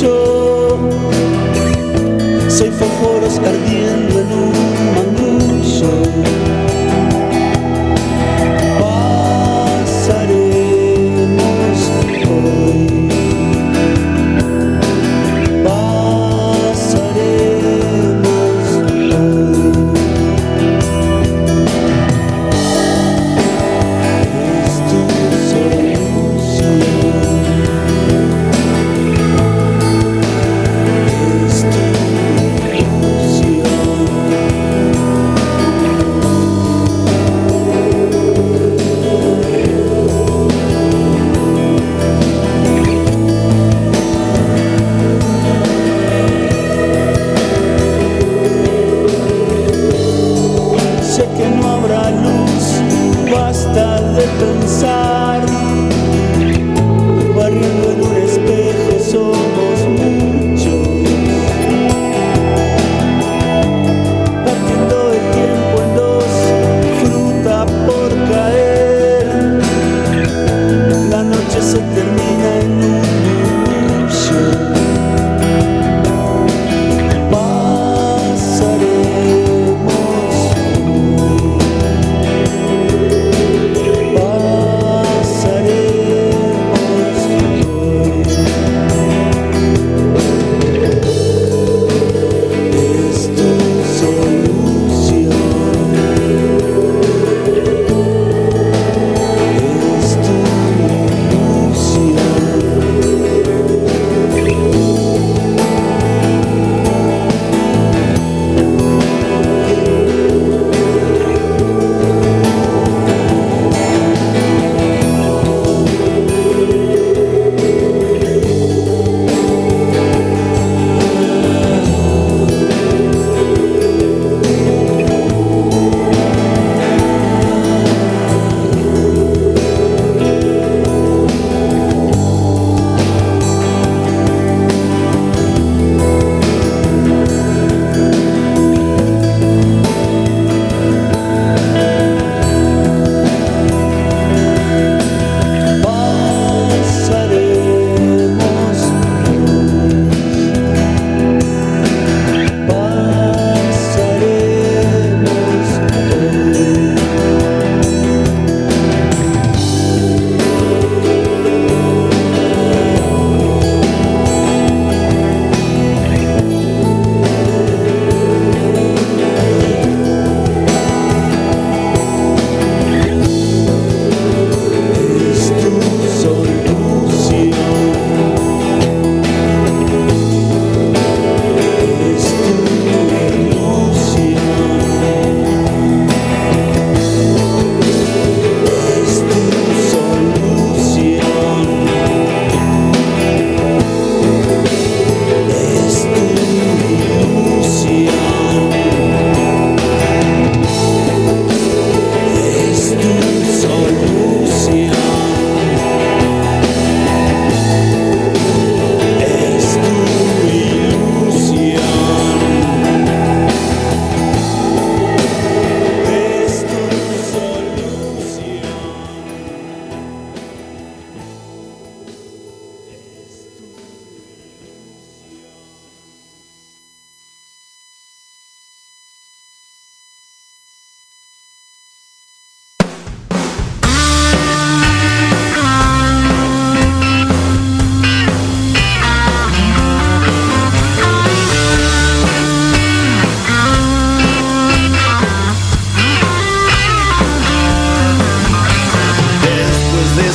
yo. Soy fósforos ardiendo en un manguillo.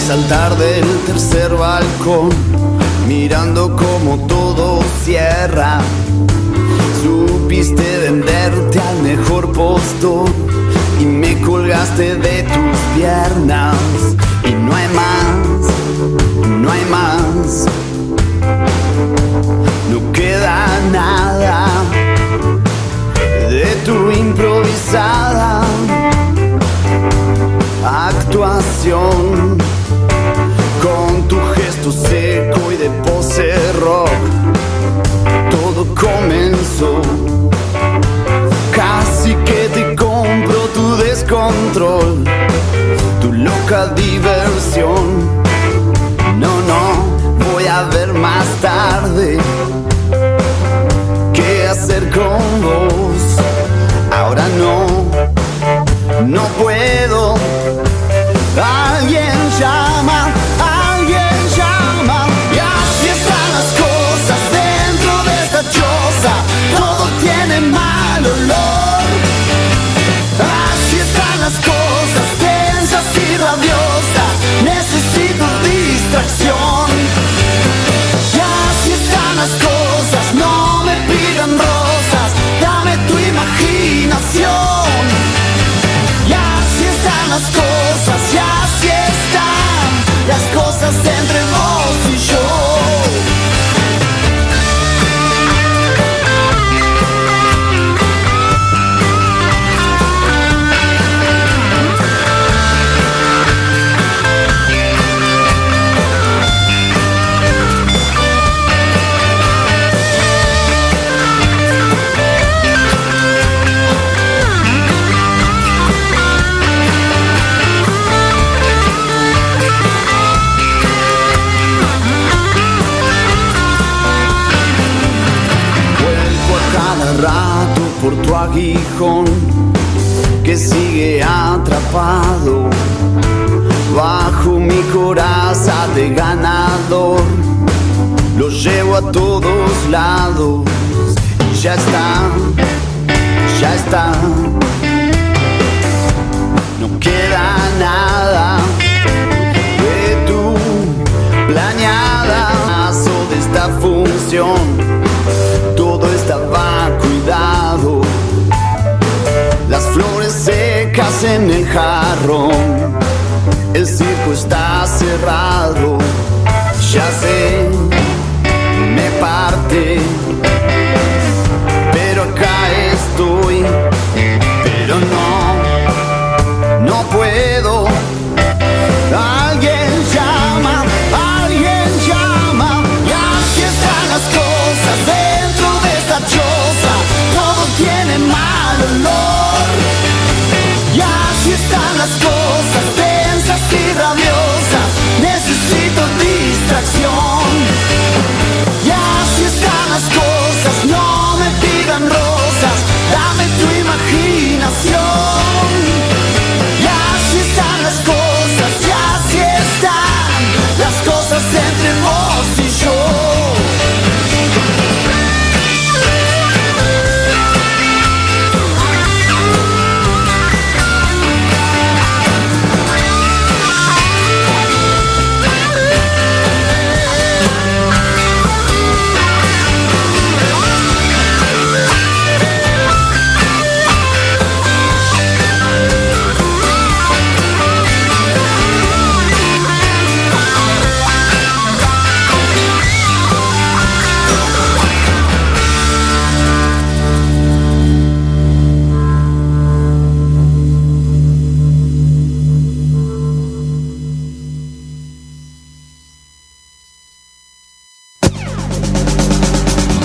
Saltar del tercer balcón, mirando como todo cierra. Supiste venderte al mejor postor y me colgaste de tus piernas. Y no hay más, no hay más, no queda nada de tu improvisada actuación. Con tu gesto seco y de pose rock, todo comenzó. Casi que te compro tu descontrol, tu loca diversión. No, no, voy a ver más tarde. tarde. ¿Qué hacer con vos? Ahora no, no puedo. Alguien llama. Todo tiene mal olor. Así están las cosas, tensas y rabiosas. Necesito distracción. Y así están las cosas, no me pidan rosas. Dame tu imaginación. Y así están las cosas, y así están las cosas entre vos y yo. Rato por tu aguijón que sigue atrapado bajo mi coraza de ganador. Lo llevo a todos lados y ya está, ya está. No queda nada de tu planeadazo de esta función. Todo estaba cuidado, las flores secas en el jarrón, el circo está cerrado, ya sé, me parte, pero acá estoy, pero no, no puedo, alguien llama, alguien llama, y así están las cosas de choza, todo tiene mal olor. Y así están las cosas, tensas y rabiosas. Necesito distracción. Y así están las cosas, no me pidan rosas. Dame tu imaginación. Y así están las cosas, y así están las cosas entre vos y yo.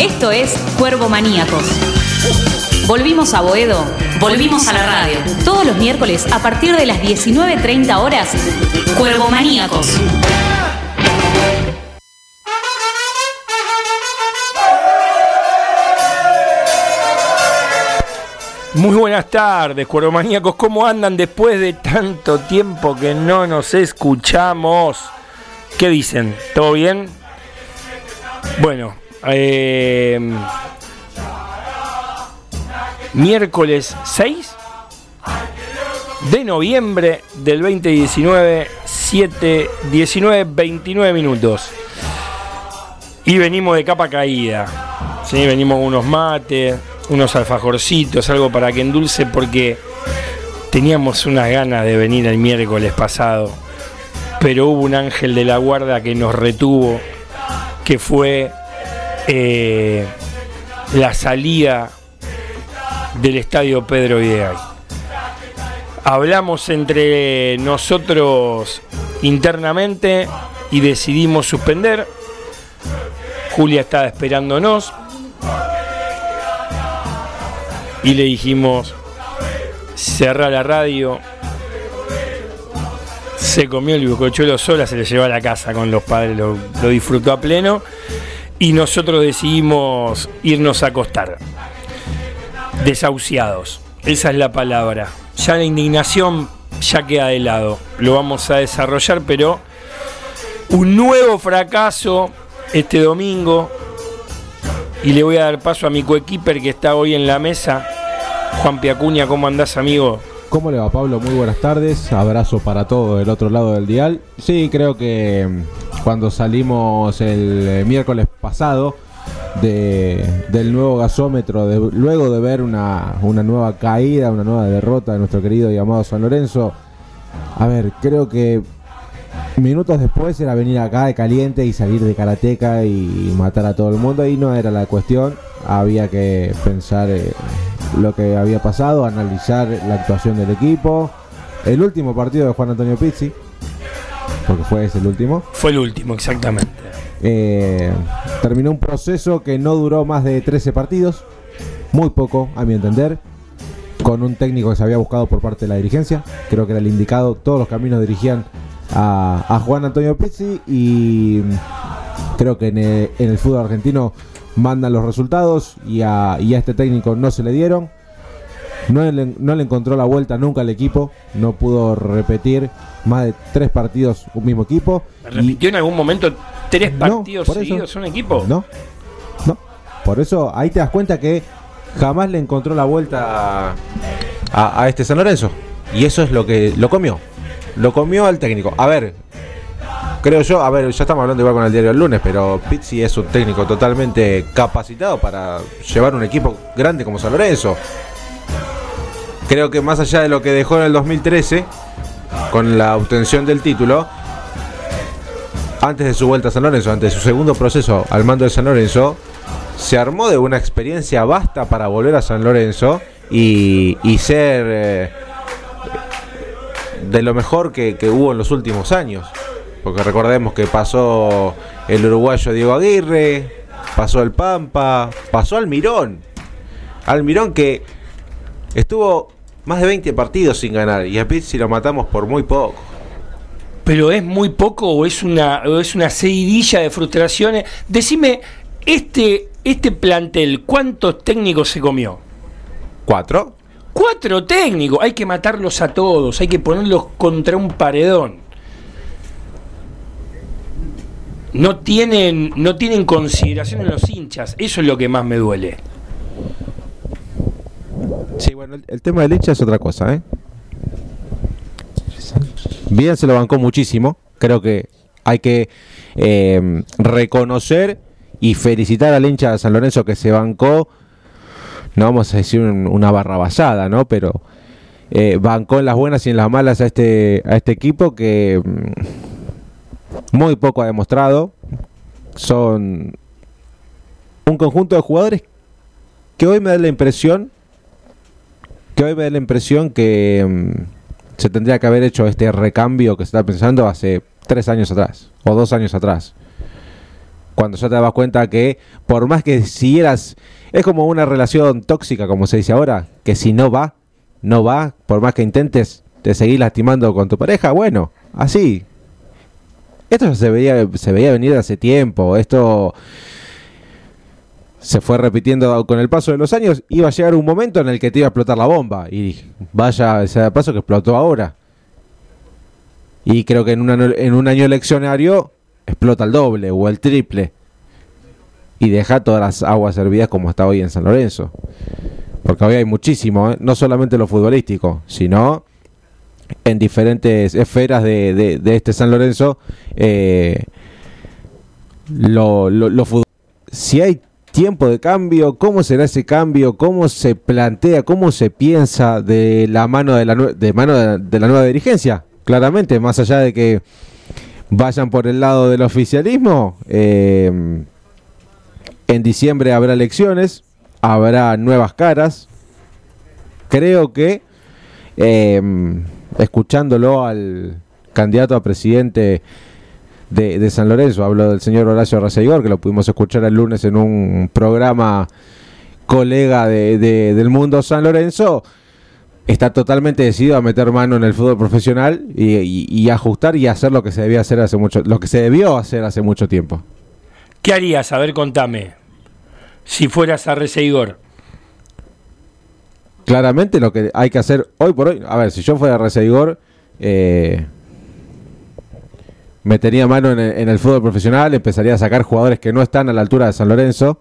Esto es Cuervo Maníacos. Volvimos a Boedo, volvimos a la radio. Todos los miércoles a partir de las 19:30 horas, Cuervo Maníacos. Muy buenas tardes, Cuervo Maníacos. ¿Cómo andan después de tanto tiempo que no nos escuchamos? ¿Qué dicen? ¿Todo bien? Bueno. Miércoles 6 de noviembre del 2019, 7:19:29 minutos. Y venimos de capa caída, ¿sí? Venimos con unos mates, unos alfajorcitos, algo para que endulce, porque teníamos unas ganas de venir el miércoles pasado, pero hubo un ángel de la guarda que nos retuvo, que fue la salida del estadio Pedro Videgain. Hablamos entre nosotros internamente y decidimos suspender. Julia estaba esperándonos y le dijimos: cerrá la radio. Se comió el bizcochuelo sola, se le llevó a la casa con los padres, lo disfrutó a pleno. y nosotros decidimos irnos a acostar. Desahuciados, esa es la palabra. Ya la indignación ya queda de lado, lo vamos a desarrollar, pero un nuevo fracaso este domingo. Y le voy a dar paso a mi coequiper que está hoy en la mesa, Juan Piacuña. ¿Cómo andás, amigo? ¿Cómo le va, Pablo? Muy buenas tardes, abrazo para todos del otro lado del dial. Sí, creo que cuando salimos el miércoles pasado del nuevo gasómetro, luego de ver una nueva caída, una nueva derrota de nuestro querido y amado San Lorenzo, a ver, creo que minutos después era venir acá de caliente y salir de karateca y matar a todo el mundo, y no era la cuestión. Había que pensar lo que había pasado, analizar la actuación del equipo, el último partido de Juan Antonio Pizzi, porque fue ese el último. Fue el último, exactamente. Terminó un proceso que no duró más de 13 partidos, muy poco a mi entender, con un técnico que se había buscado por parte de la dirigencia. Creo que era el indicado, todos los caminos dirigían a Juan Antonio Pizzi, y creo que en el fútbol argentino mandan los resultados, y a este técnico no se le dieron, no le encontró la vuelta nunca al equipo, no pudo repetir más de 3 partidos un mismo equipo. ¿Repitió en algún momento 3 partidos seguidos un equipo? No, por eso ahí te das cuenta que jamás le encontró la vuelta a este San Lorenzo, y eso es lo que lo comió. Lo comió al técnico. A ver, creo yo, ya estamos hablando igual con el diario el lunes, pero Pizzi es un técnico totalmente capacitado para llevar un equipo grande como San Lorenzo. Creo que más allá de lo que dejó en el 2013, con la obtención del título, antes de su vuelta a San Lorenzo, antes de su segundo proceso al mando de San Lorenzo, se armó de una experiencia vasta para volver a San Lorenzo y ser... de lo mejor que hubo en los últimos años, porque recordemos que pasó el uruguayo Diego Aguirre, pasó el Pampa, pasó Almirón, que estuvo más de 20 partidos sin ganar, y a Pizzi lo matamos por muy poco. ¿Pero es muy poco o es una seguidilla de frustraciones? Decime, este plantel, ¿cuántos técnicos se comió? 4. 4 técnicos, hay que matarlos a todos, hay que ponerlos contra un paredón. No tienen consideración en los hinchas, eso es lo que más me duele. Sí, bueno, el tema del hincha es otra cosa, ¿eh? Bien, se lo bancó muchísimo, creo que hay que reconocer y felicitar al hincha de San Lorenzo que se bancó. No vamos a decir una barrabasada, ¿no? Pero bancó en las buenas y en las malas a este equipo que muy poco ha demostrado. Son un conjunto de jugadores que hoy me da la impresión que se tendría que haber hecho este recambio que se está pensando hace 3 años atrás o 2 años atrás. Cuando ya te dabas cuenta que por más que siguieras, es como una relación tóxica, como se dice ahora, que si no va, por más que intentes, te seguís lastimando con tu pareja. Bueno, así. Esto se veía venir hace tiempo, esto se fue repitiendo con el paso de los años. Iba a llegar un momento en el que te iba a explotar la bomba, y vaya ese paso que explotó ahora. Y creo que en un año eleccionario explota el doble o el triple y deja todas las aguas hervidas como está hoy en San Lorenzo, porque hoy hay muchísimo, ¿eh? No solamente lo futbolístico, sino en diferentes esferas de este San Lorenzo. Lo futbolístico, si hay tiempo de cambio, ¿cómo será ese cambio? ¿Cómo se plantea? ¿Cómo se piensa de la mano de la nueva dirigencia? Claramente, más allá de que vayan por el lado del oficialismo, en diciembre habrá elecciones, habrá nuevas caras. Creo que escuchándolo al candidato a presidente de San Lorenzo, hablo del señor Horacio Rasseigor, que lo pudimos escuchar el lunes en un programa colega del Mundo San Lorenzo, está totalmente decidido a meter mano en el fútbol profesional y ajustar y hacer lo que se debió hacer hace mucho tiempo. ¿Qué harías? A ver, contame. Si fueras a Rasseigor. Claramente lo que hay que hacer hoy por hoy. A ver, si yo fuera a Rasseigor, metería mano en el fútbol profesional, empezaría a sacar jugadores que no están a la altura de San Lorenzo.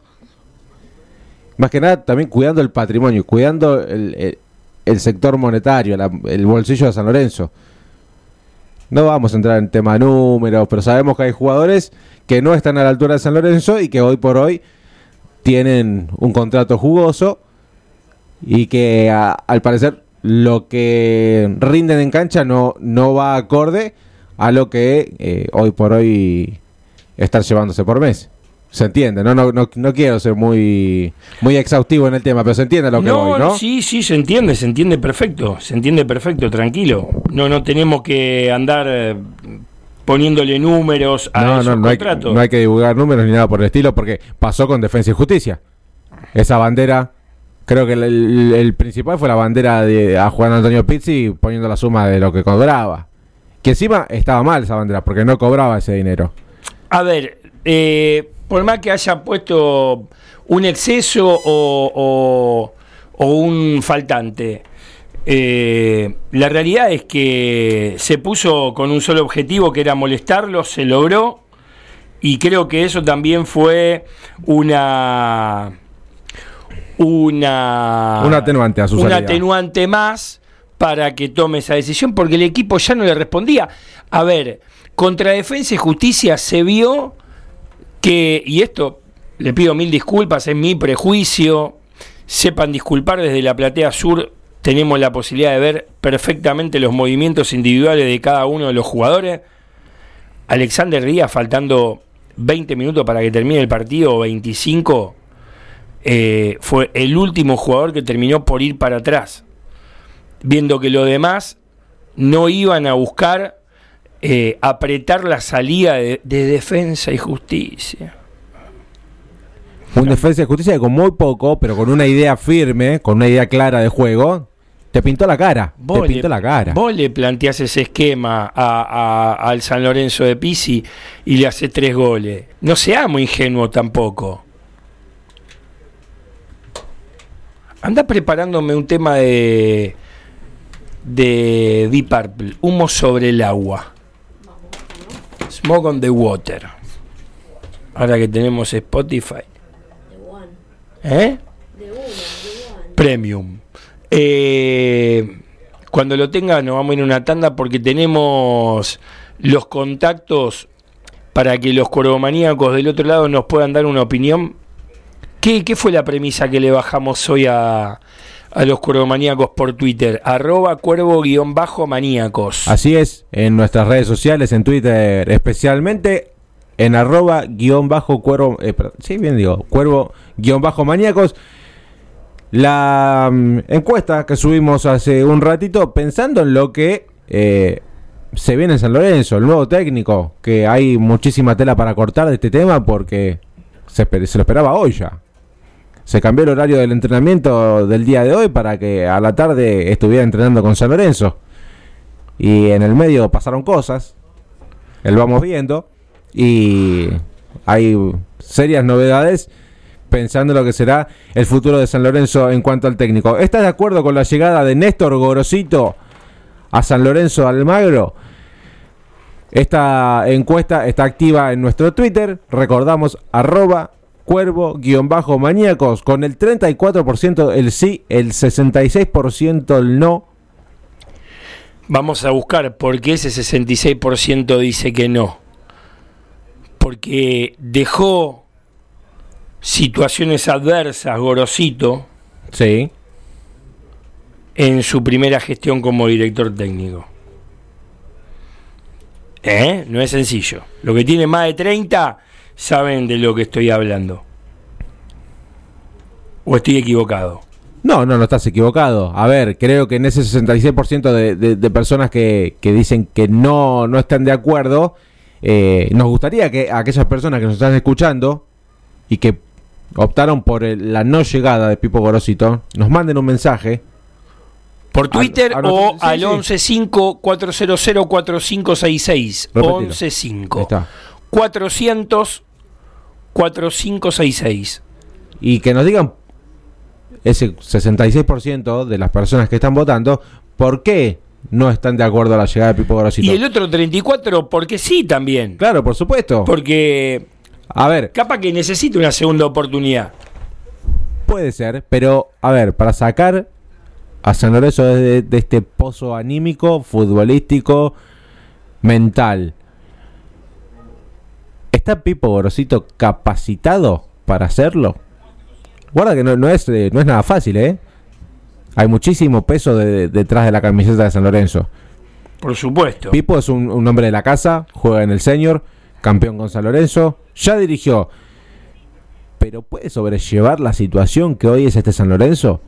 Más que nada también cuidando el patrimonio, cuidando el sector monetario, el bolsillo de San Lorenzo. No vamos a entrar en tema números, pero sabemos que hay jugadores que no están a la altura de San Lorenzo y que hoy por hoy tienen un contrato jugoso y que al parecer lo que rinden en cancha no va acorde a lo que hoy por hoy están llevándose por mes. Se entiende, no quiero ser muy exhaustivo en el tema, pero se entiende lo que voy, ¿no? Sí, se entiende perfecto, tranquilo. No tenemos que andar poniéndole números a esos contratos. No hay que divulgar números ni nada por el estilo, porque pasó con Defensa y Justicia. Esa bandera, creo que el principal fue la bandera a Juan Antonio Pizzi poniendo la suma de lo que cobraba. Que encima estaba mal esa bandera, porque no cobraba ese dinero. A ver, por más que haya puesto un exceso o un faltante, la realidad es que se puso con un solo objetivo, que era molestarlo, se logró, y creo que eso también fue un atenuante a su salida. Un atenuante más para que tome esa decisión, porque el equipo ya no le respondía. A ver, contra Defensa y Justicia se vio que, y esto le pido mil disculpas, es mi prejuicio, sepan disculpar, desde la platea sur tenemos la posibilidad de ver perfectamente los movimientos individuales de cada uno de los jugadores. Alexander Díaz, faltando 20 minutos para que termine el partido, 25, fue el último jugador que terminó por ir para atrás, viendo que los demás no iban a buscar apretar la salida de Defensa y Justicia. Un Defensa y Justicia que con muy poco, pero con una idea firme, con una idea clara de juego, te pintó la cara. Vos le planteás ese esquema al San Lorenzo de Pizzi y le hacés 3 goles. No seamos ingenuos tampoco. Andá preparándome un tema de Deep Purple, Humo sobre el agua. Smoke on the Water. Ahora que tenemos Spotify. The one. Premium. Cuando lo tenga nos vamos a ir a una tanda, porque tenemos los contactos para que los cuervomaníacos del otro lado nos puedan dar una opinión. ¿Qué fue la premisa que le bajamos hoy a los cuervomaníacos por Twitter? @cuervo_maníacos. Así es, en nuestras redes sociales, en Twitter especialmente, en @cuervo. Cuervo-maníacos. La encuesta que subimos hace un ratito, pensando en lo que se viene en San Lorenzo, el nuevo técnico, que hay muchísima tela para cortar de este tema, porque se lo esperaba hoy ya. Se cambió el horario del entrenamiento del día de hoy para que a la tarde estuviera entrenando con San Lorenzo. Y en el medio pasaron cosas, lo vamos viendo, y hay serias novedades pensando en lo que será el futuro de San Lorenzo en cuanto al técnico. ¿Estás de acuerdo con la llegada de Néstor Gorosito a San Lorenzo Almagro? Esta encuesta está activa en nuestro Twitter, recordamos, @cuervo-maníacos, con el 34% el sí, el 66% el no. Vamos a buscar por qué ese 66% dice que no. Porque dejó situaciones adversas Gorosito, sí, en su primera gestión como director técnico. No es sencillo. Lo que tiene más de 30 saben de lo que estoy hablando. ¿O estoy equivocado? No estás equivocado. A ver, creo que en ese 66% de personas que dicen que no están de acuerdo, nos gustaría que aquellas personas que nos están escuchando y que optaron por la no llegada de Pipo Gorosito, nos manden un mensaje por Twitter o al 115-400-4566. 115-400 4566. Y que nos digan ese 66% de las personas que están votando, ¿por qué no están de acuerdo a la llegada de Pipo Gorosito? Y el otro 34, porque sí también. Claro, por supuesto. Porque, a ver, capaz que necesita una segunda oportunidad. Puede ser, pero, a ver, para sacar a San Lorenzo de este pozo anímico, futbolístico, mental, ¿está Pipo Gorosito capacitado para hacerlo? Guarda que no es nada fácil, ¿eh? Hay muchísimo peso detrás de la camiseta de San Lorenzo. Por supuesto. Pipo es un hombre de la casa, juega en el senior, campeón con San Lorenzo, ya dirigió. ¿Pero puede sobrellevar la situación que hoy es este San Lorenzo?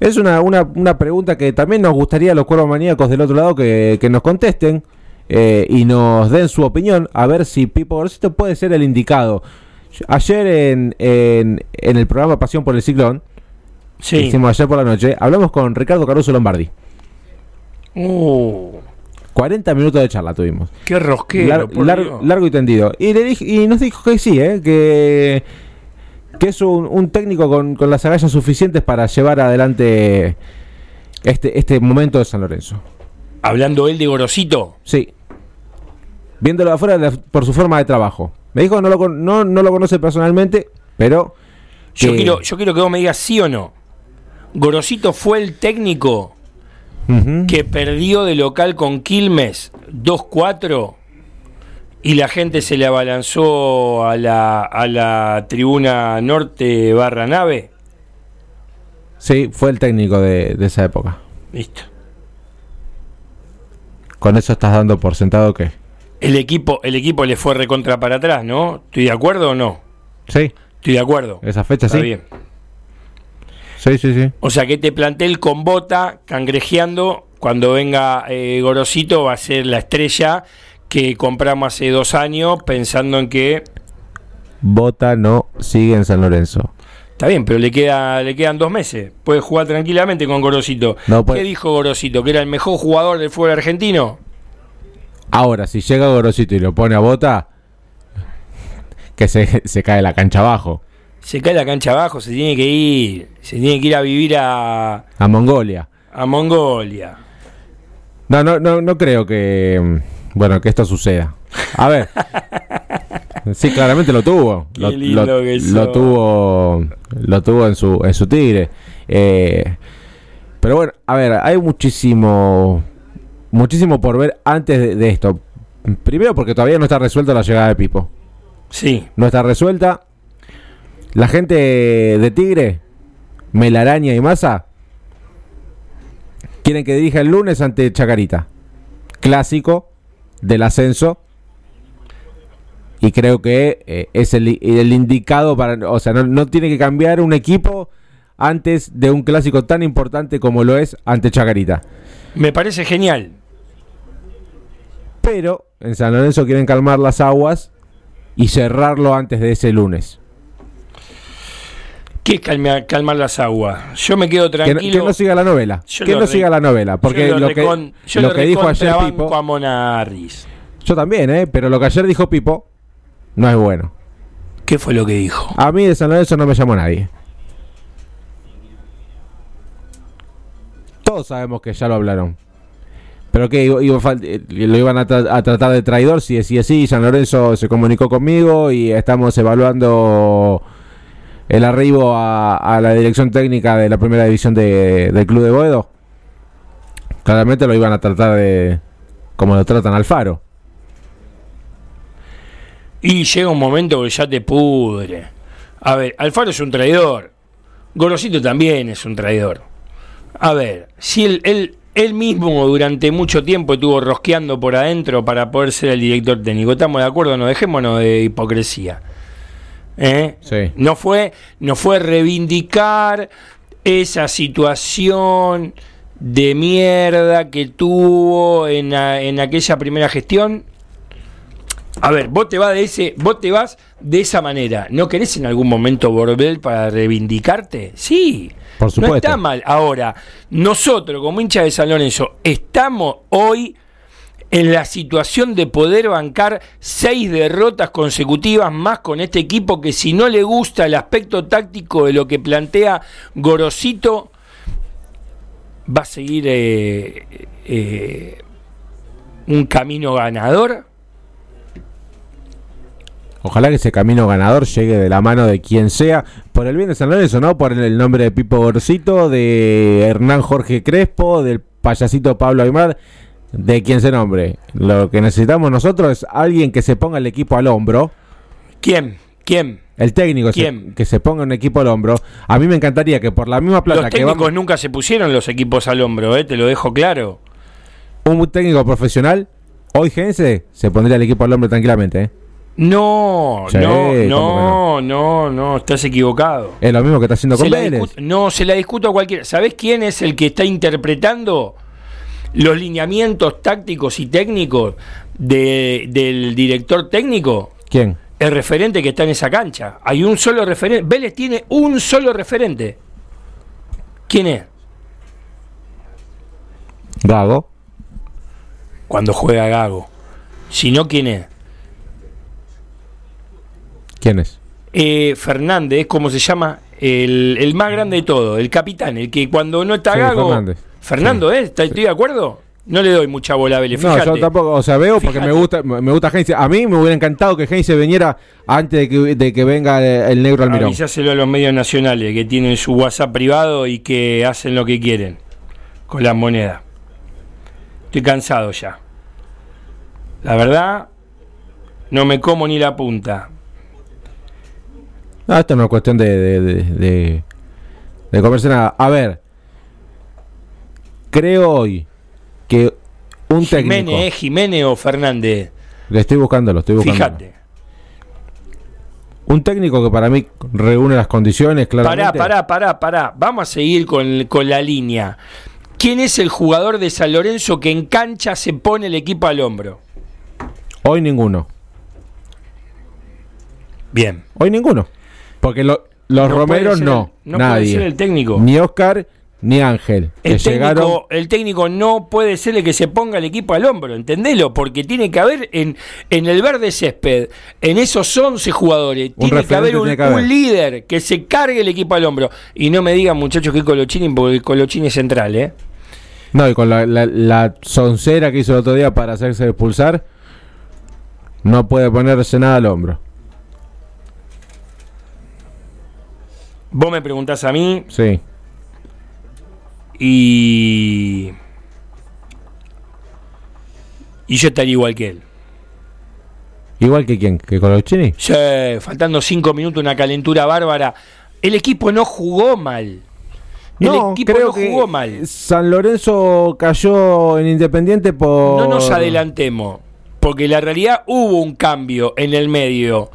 Es una pregunta que también nos gustaría a los cuervos maníacos del otro lado que nos contesten y nos den su opinión, a ver si Pipo Gorosito puede ser el indicado. Ayer en el programa Pasión por el Ciclón, sí, que hicimos ayer por la noche, hablamos con Ricardo Caruso Lombardi. 40 minutos de charla tuvimos. Qué rosquero, largo y tendido. Y nos dijo que sí, que es un técnico con las agallas suficientes para llevar adelante este momento de San Lorenzo. ¿Hablando él de Gorosito? Sí. Viéndolo de afuera por su forma de trabajo. Me dijo no lo conoce personalmente, pero yo quiero que vos me digas sí o no. Gorosito fue el técnico que perdió de local con Quilmes 2-4 y la gente se le abalanzó a la tribuna norte /nave. Sí, fue el técnico de esa época. Listo. ¿Con eso estás dando por sentado qué? El equipo le fue recontra para atrás, ¿no? ¿Estoy de acuerdo o no? Sí. Estoy de acuerdo. Esa fecha está sí. Está bien. Sí. O sea que este plantel con Bota, cangrejeando, cuando venga Gorosito va a ser la estrella que compramos hace 2 años pensando en que Bota no sigue en San Lorenzo. Está bien, pero le quedan 2 meses. Puede jugar tranquilamente con Gorosito. No, ¿qué dijo Gorosito? ¿Que era el mejor jugador del fútbol argentino? Ahora, si llega Gorosito y lo pone a Bota, que se cae la cancha abajo. Se cae la cancha abajo, se tiene que ir a vivir a Mongolia. A Mongolia. No creo que que esto suceda. A ver. Sí, claramente lo tuvo. Qué lindo lo tuvo en su Tigre. Pero bueno, a ver, hay muchísimo por ver antes de esto. Primero porque todavía no está resuelta la llegada de Pipo. Sí. No está resuelta. La gente de Tigre, Melaraña y Massa, quieren que dirija el lunes ante Chacarita. Clásico del ascenso. Y creo que es el indicado para... O sea, no tiene que cambiar un equipo antes de un clásico tan importante como lo es ante Chacarita. Me parece genial. Pero en San Lorenzo quieren calmar las aguas y cerrarlo antes de ese lunes. ¿Qué es calmar las aguas? Yo me quedo tranquilo. Que no siga la novela. Porque lo que dijo ayer Pipo... A Monarriz. Yo también, pero lo que ayer dijo Pipo no es bueno. ¿Qué fue lo que dijo? A mí de San Lorenzo no me llamó nadie. Todos sabemos que ya lo hablaron. Pero que lo iban a tratar de traidor si decía sí, San Lorenzo se comunicó conmigo y estamos evaluando el arribo a la dirección técnica de la primera división del club de Boedo. Claramente lo iban a tratar como lo tratan al Faro. Y llega un momento que ya te pudre. A ver, Alfaro es un traidor. Gorosito también es un traidor. A ver, si él mismo durante mucho tiempo estuvo rosqueando por adentro para poder ser el director técnico, ¿estamos de acuerdo? No dejémonos de hipocresía. Sí. No fue reivindicar esa situación de mierda que tuvo en aquella primera gestión. A ver, vos te vas de esa manera. ¿No querés en algún momento volver para reivindicarte? Sí. Por supuesto. No está mal. Ahora, nosotros como hinchas de San Lorenzo estamos hoy en la situación de poder bancar 6 derrotas consecutivas más con este equipo que, si no le gusta el aspecto táctico de lo que plantea Gorosito, va a seguir un camino ganador. Ojalá que ese camino ganador llegue de la mano de quien sea, por el bien de San Lorenzo, ¿no? Por el nombre de Pipo Gorosito, de Hernán Jorge Crespo, del payasito Pablo Aimar, de quien se nombre. Lo que necesitamos nosotros es alguien que se ponga el equipo al hombro. ¿Quién? El técnico. ¿Quién? Que se ponga un equipo al hombro. A mí me encantaría que por la misma plata los técnicos que vamos... nunca se pusieron los equipos al hombro, te lo dejo claro. Un técnico profesional, hoy Gense, se pondría el equipo al hombro tranquilamente, No, sí, no, estás equivocado. Es lo mismo que está haciendo con Vélez. No, se la discuto a cualquiera. ¿Sabés quién es el que está interpretando los lineamientos tácticos y técnicos del director técnico? ¿Quién? El referente que está en esa cancha. Hay un solo referente. Vélez tiene un solo referente. ¿Quién es? Gago. Cuando juega Gago. Si no, ¿quién es? ¿Quién es? Fernández, ¿cómo se llama? El más grande de todo, el capitán, el que cuando no está Gago. Fernández. Fernando, ¿Estoy de acuerdo? No le doy mucha bola a Vélez, fíjate. No, yo tampoco, veo porque me gusta Heinze. A mí me hubiera encantado que Heinze viniera antes de que venga el negro Almirón. Avisáselo a los medios nacionales que tienen su WhatsApp privado y que hacen lo que quieren con las monedas. Estoy cansado ya. La verdad, no me como ni la punta. No, esto no es cuestión de comerse nada. A ver, creo hoy que un técnico... Jiménez o Fernández. Le estoy buscando, Fíjate. Un técnico que para mí reúne las condiciones, claramente. Pará. Vamos a seguir con la línea. ¿Quién es el jugador de San Lorenzo que en cancha se pone el equipo al hombro? Hoy ninguno. Bien. Hoy ninguno. Porque los Romeros no. No nadie. Puede ser el técnico. Ni Oscar ni Ángel. El técnico no puede ser el que se ponga el equipo al hombro, entendelo. Porque tiene que haber en el verde césped, en esos 11 jugadores, tiene que haber un líder que se cargue el equipo al hombro. Y no me digan, muchachos, que Coloccini, porque Coloccini es central, No, y con la soncera que hizo el otro día para hacerse expulsar, no puede ponerse nada al hombro. Vos me preguntás a mí. Sí. Y yo estaría igual que él. ¿Igual que quién? ¿Que Coloccini? Sí, faltando 5 minutos, una calentura bárbara. El equipo no jugó mal. San Lorenzo cayó en Independiente por... No nos adelantemos, porque la realidad hubo un cambio en el medio.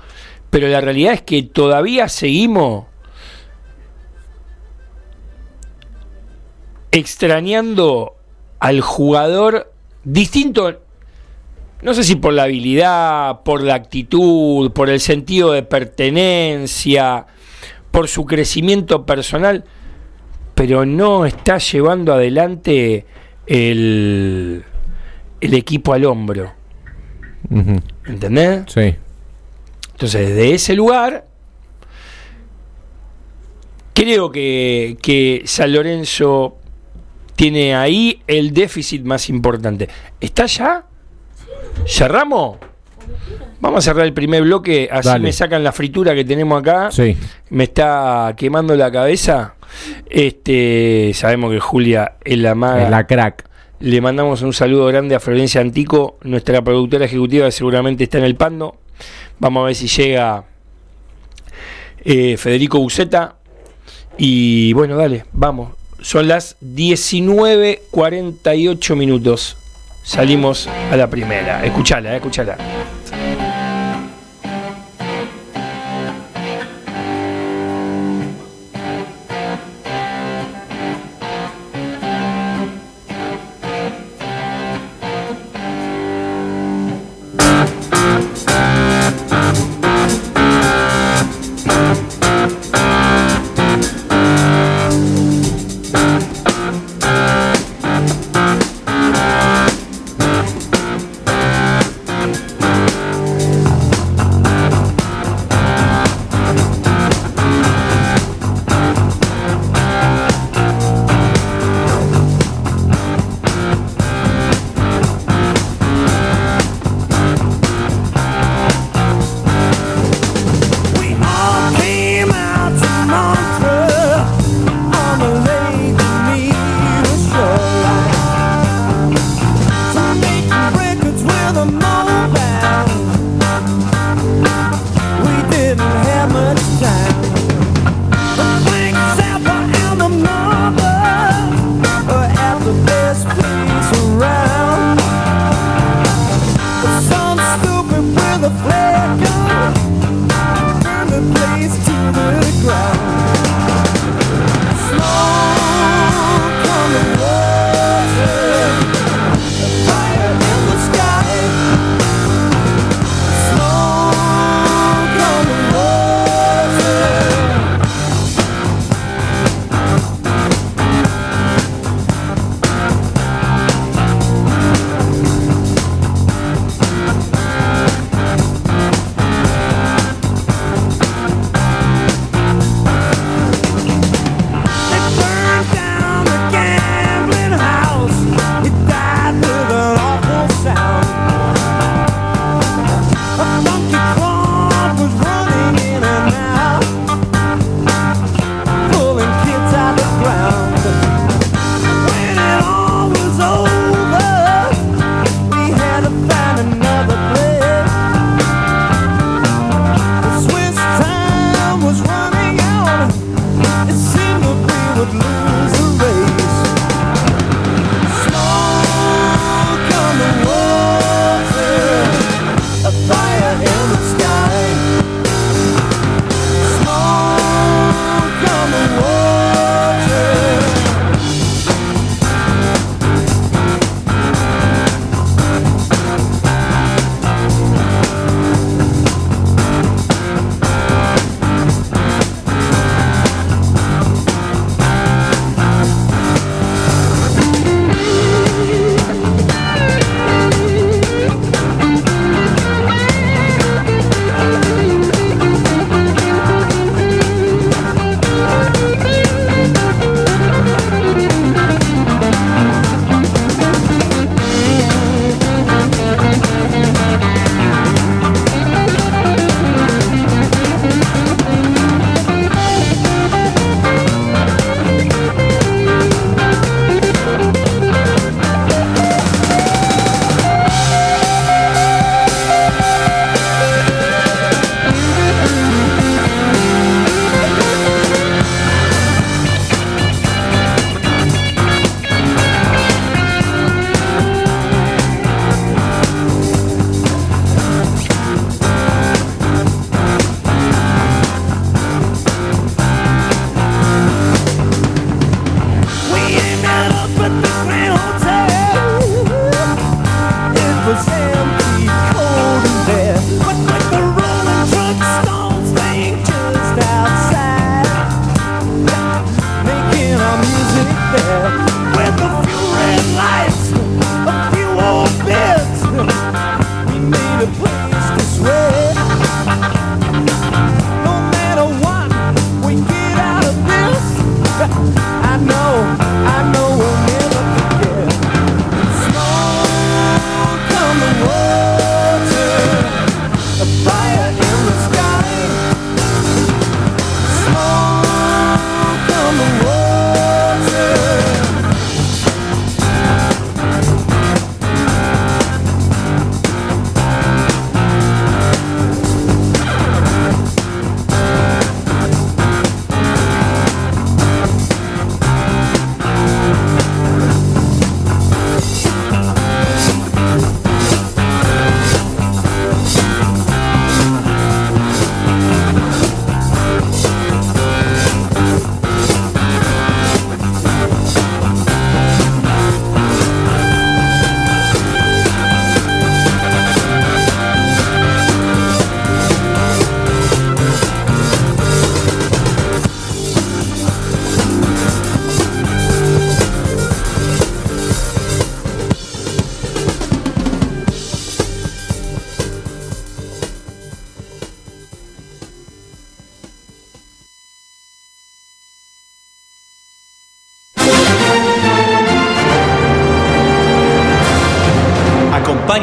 Pero la realidad es que todavía seguimos extrañando al jugador distinto, no sé si por la habilidad, por la actitud, por el sentido de pertenencia, por su crecimiento personal, pero no está llevando adelante el equipo al hombro. Uh-huh. ¿Entendés? Sí. Entonces, desde ese lugar... creo que San Lorenzo... tiene ahí el déficit más importante. ¿Está ya? ¿Cerramos? Vamos a cerrar el primer bloque. Así dale. Me sacan la fritura que tenemos acá. Sí. Me está quemando la cabeza. Sabemos que Julia es la maga. Es la crack. Le mandamos un saludo grande a Florencia Antico, nuestra productora ejecutiva, que seguramente está en el pando. Vamos a ver si llega Federico Buceta. Y bueno, dale, vamos. Son las 19:48 minutos. Salimos a la primera. Escuchala.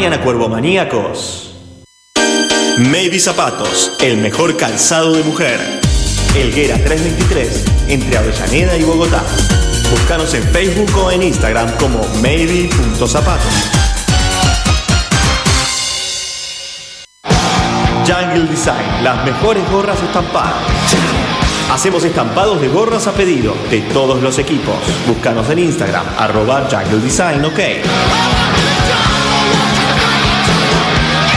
A Cuervo Maníacos. Maybe Zapatos, el mejor calzado de mujer. Helguera 323, entre Avellaneda y Bogotá. Búscanos en Facebook o en Instagram como maybe.zapatos. Jungle Design, las mejores gorras estampadas. Hacemos estampados de gorras a pedido de todos los equipos. Búscanos en Instagram, @jungledesign, ok.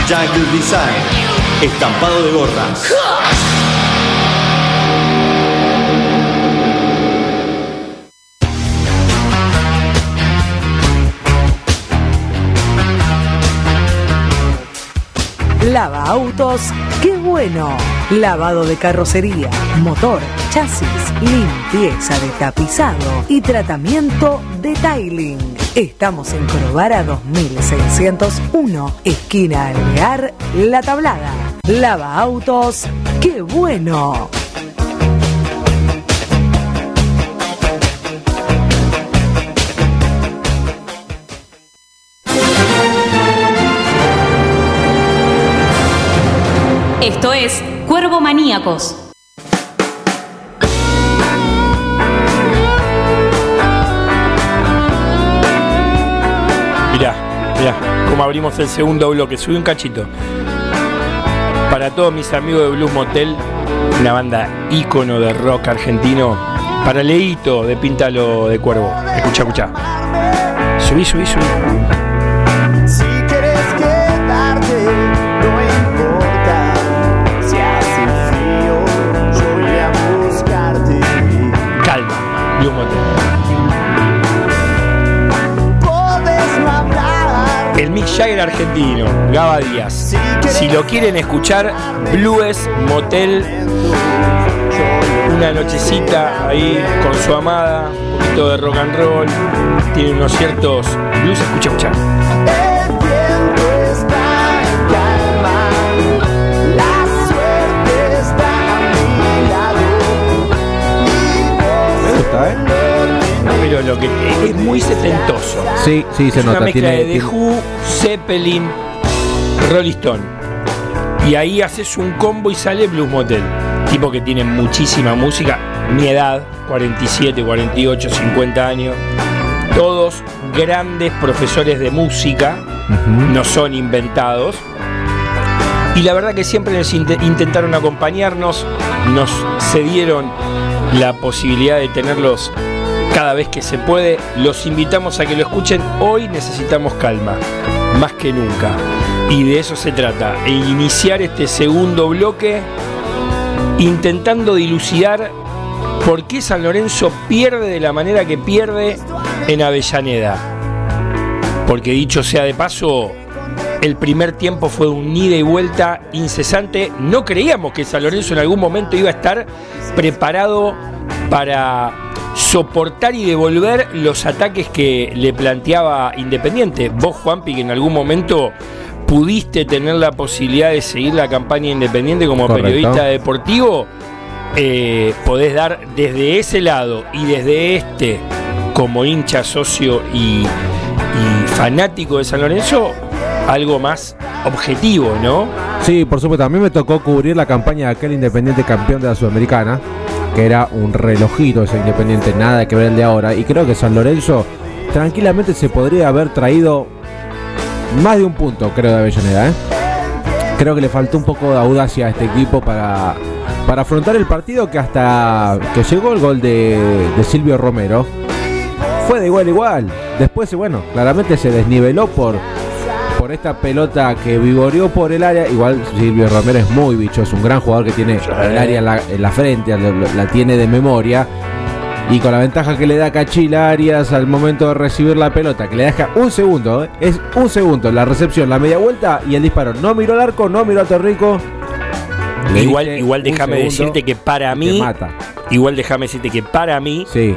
Jungle Design, estampado de gorras. Lava autos, qué bueno. Lavado de carrocería, motor, chasis, limpieza de tapizado y tratamiento de tiling. Estamos en Corobara 2601, esquina Alvear, La Tablada. Lava autos, ¡qué bueno! Esto es Cuervo Maníacos. Mirá, como abrimos el segundo bloque, subí un cachito. Para todos mis amigos de Blues Motel, una banda ícono de rock argentino Para Leito de Píntalo de Cuervo. Escucha, escucha. Subí, subí, subí. Si quieres quedarte, no importa. Si hace frío, yo voy a buscarte. Calma, y un montón. Podés no hablar. El Mick Jagger argentino, Gaba Díaz. Si lo quieren escuchar, Blues Motel. Una nochecita ahí con su amada, un poquito de rock and roll, tiene unos ciertos blues, escucha, escucha. El viento está en calma, la suerte está a mi lado. Me gusta, ¿eh? No, pero lo que es muy setentoso. Sí, sí, se nota. Es una mezcla de The Who, Zeppelin, Rolling Stone. Y ahí haces un combo y sale Blues Motel. Tipo que tiene muchísima música, mi edad, 47, 48, 50 años, todos grandes profesores de música, no son inventados, y la verdad que siempre nos intentaron acompañarnos, nos cedieron la posibilidad de tenerlos cada vez que se puede, los invitamos a que lo escuchen, hoy necesitamos calma, más que nunca, y de eso se trata, e iniciar este segundo bloque, intentando dilucidar por qué San Lorenzo pierde de la manera que pierde en Avellaneda. Porque dicho sea de paso, el primer tiempo fue un ida y vuelta incesante. No creíamos que San Lorenzo en algún momento iba a estar preparado para soportar y devolver los ataques que le planteaba Independiente. Vos, Juanpi, que en algún momento pudiste tener la posibilidad de seguir la campaña Independiente como Correcto. Periodista deportivo, podés dar desde ese lado y desde este, como hincha, socio y fanático de San Lorenzo, algo más objetivo, ¿no? Sí, por supuesto. A mí me tocó cubrir la campaña de aquel Independiente campeón de la Sudamericana, que era un relojito ese Independiente, nada que ver el de ahora. Y creo que San Lorenzo tranquilamente se podría haber traído más de un punto, creo, de Avellaneda, ¿eh? Creo que le faltó un poco de audacia a este equipo para afrontar el partido, que hasta que llegó el gol de Silvio Romero fue de igual a igual. Después, bueno, claramente se desniveló por esta pelota que vivoreó por el área. Igual Silvio Romero es muy bicho, es un gran jugador que tiene el área en la frente, la tiene de memoria. Y con la ventaja que le da Cachil Arias al momento de recibir la pelota, que le deja un segundo, es un segundo, la recepción, la media vuelta y el disparo. No miró el arco, no miró a Torrico. Igual déjame decirte que para mí, sí,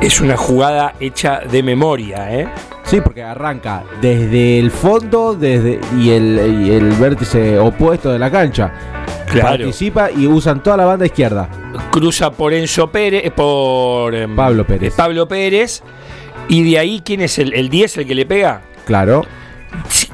es una jugada hecha de memoria, ¿eh? Sí, porque arranca desde el fondo y el vértice opuesto de la cancha. Claro. Participa y usan toda la banda izquierda. Cruza por Pablo Pérez. Y de ahí, ¿quién es el 10, el que le pega? Claro.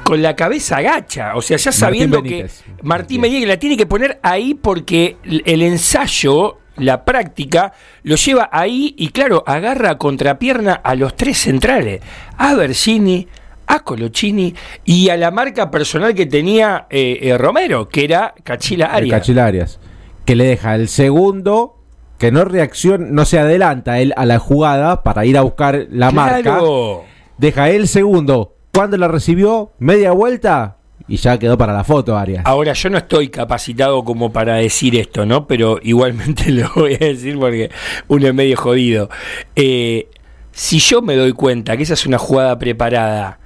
Con la cabeza agacha. O sea, ya sabiendo que Martín Benítez la tiene que poner ahí, porque el ensayo, la práctica, lo lleva ahí. Y claro, agarra contrapierna a los tres centrales, a Bersini, a Coloccini y a la marca personal que tenía Romero, que era Cachil Arias, que le deja el segundo, que no reacciona, no se adelanta él a la jugada para ir a buscar la marca, deja el segundo, cuando la recibió, media vuelta y ya quedó para la foto Arias. Ahora, yo no estoy capacitado como para decir esto, ¿no? Pero igualmente lo voy a decir porque uno es medio jodido. Si yo me doy cuenta que esa es una jugada preparada,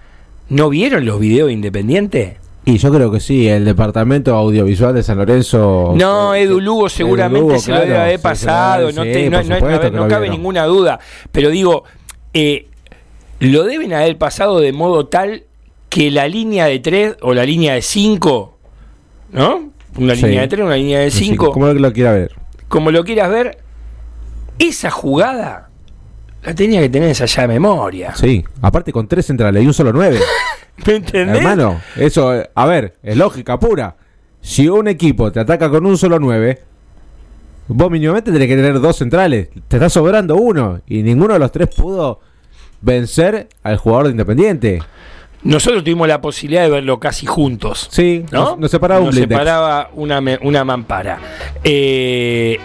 ¿no vieron los videos de Independiente? Y yo creo que sí, el departamento audiovisual de San Lorenzo. No, Edu Lugo seguramente Edu Lugo, se lo debe haber pasado, sí, no cabe ninguna duda. Pero digo, lo deben haber pasado de modo tal que la línea de 3 o la línea de 5, ¿no? Una línea de 3, una línea de 5. Sí, como lo quieras ver. Como lo quieras ver, esa jugada la tenía que tener ensayada de memoria. Sí, aparte con 3 centrales y un solo 9. ¿Me entendés? Hermano, eso, a ver, es lógica pura. Si un equipo te ataca con un solo 9, vos mínimamente tenés que tener 2 centrales. Te está sobrando uno. Y ninguno de los tres pudo vencer al jugador de Independiente. Nosotros tuvimos la posibilidad de verlo casi juntos. Sí, ¿no? Nos separaba un blindex. Nos separaba una mampara.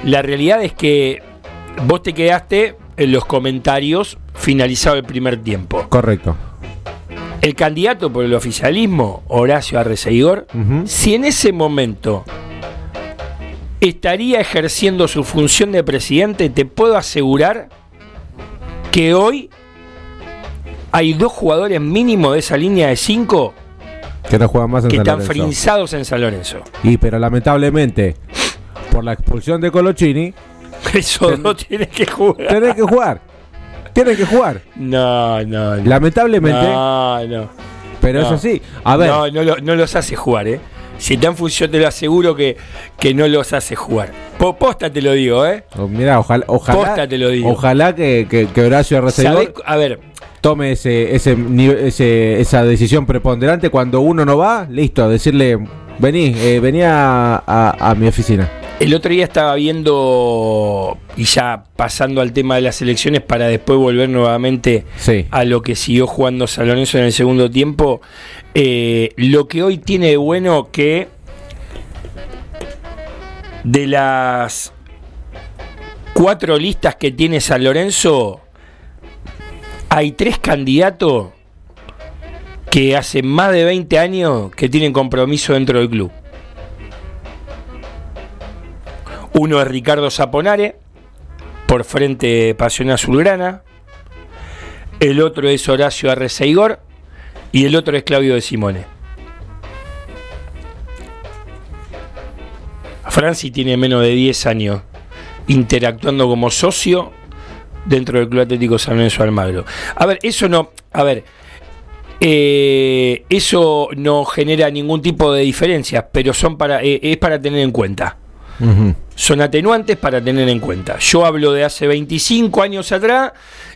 La realidad es que vos te quedaste en los comentarios finalizado el primer tiempo. Correcto. El candidato por el oficialismo, Horacio Rasseigor, si en ese momento estaría ejerciendo su función de presidente, te puedo asegurar que hoy hay dos jugadores mínimos de esa línea de 5 que no juegan más en que San Lorenzo, están frinzados en San Lorenzo. Y pero lamentablemente, por la expulsión de Coloccini, eso no tiene que jugar. Tiene que jugar. Tiene que jugar. No. Lamentablemente. No. Pero no, es así. A ver. No los hace jugar, ¿eh? Si está en función, te lo aseguro que no los hace jugar. Posta te lo digo, ¿eh? Mirá, ojalá. Posta te lo digo. Ojalá que Horacio Rasseigor, a ver, tome esa decisión preponderante. Cuando uno no va, listo, a decirle, vení a mi oficina. El otro día estaba viendo, y ya pasando al tema de las elecciones para después volver nuevamente a lo que siguió jugando San Lorenzo en el segundo tiempo, lo que hoy tiene de bueno que de las 4 listas que tiene San Lorenzo, hay 3 candidatos que hace más de 20 años que tienen compromiso dentro del club. Uno es Ricardo Saponare, por frente Pasión Azulgrana. El otro es Horacio Rasseigor. Y el otro es Claudio De Simone. Franci tiene menos de 10 años interactuando como socio dentro del Club Atlético San Lorenzo Almagro. A ver, eso no genera ningún tipo de diferencia, pero es para tener en cuenta. Son atenuantes para tener en cuenta. Yo hablo de hace 25 años atrás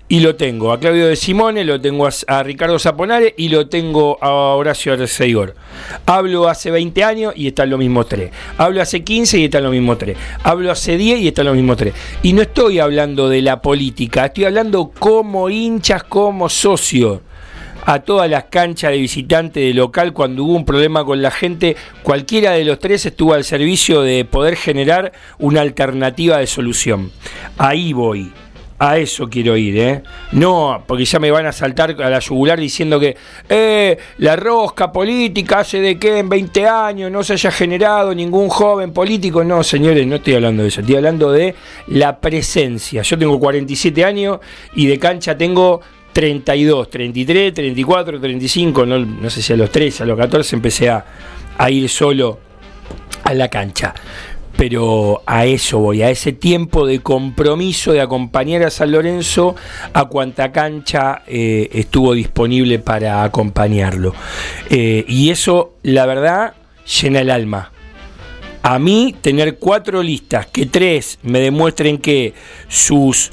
y lo tengo a Claudio De Simone, lo tengo a Ricardo Saponare y lo tengo a Horacio Rasseigor. Hablo hace 20 años y están los mismos 3. Hablo hace 15 y están los mismos 3. Hablo hace 10 y están los mismos 3. Y no estoy hablando de la política, estoy hablando como hinchas, como socios. A todas las canchas de visitante, de local, cuando hubo un problema con la gente, cualquiera de los 3 estuvo al servicio de poder generar una alternativa de solución. Ahí voy, a eso quiero ir, ¿eh? No, porque ya me van a saltar a la yugular diciendo que la rosca política hace de que en 20 años no se haya generado ningún joven político. No, señores, no estoy hablando de eso, estoy hablando de la presencia. Yo tengo 47 años y de cancha tengo 32, 33, 34, 35, no sé si a los 13, a los 14 empecé a ir solo a la cancha. Pero a eso voy, a ese tiempo de compromiso de acompañar a San Lorenzo a cuanta cancha estuvo disponible para acompañarlo. Y eso, la verdad, llena el alma. A mí, tener 4 listas, que 3 me demuestren que sus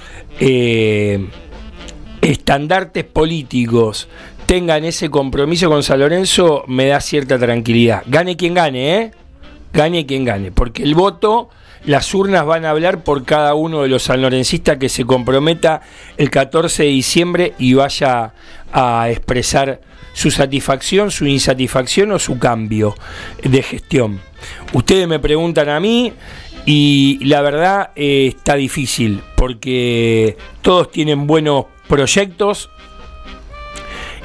estandartes políticos tengan ese compromiso con San Lorenzo, me da cierta tranquilidad. Gane quien gane, ¿eh? Gane quien gane, porque el voto, las urnas van a hablar por cada uno de los sanlorencistas que se comprometa el 14 de diciembre y vaya a expresar su satisfacción, su insatisfacción o su cambio de gestión. Ustedes me preguntan a mí y la verdad está difícil, porque todos tienen buenos proyectos.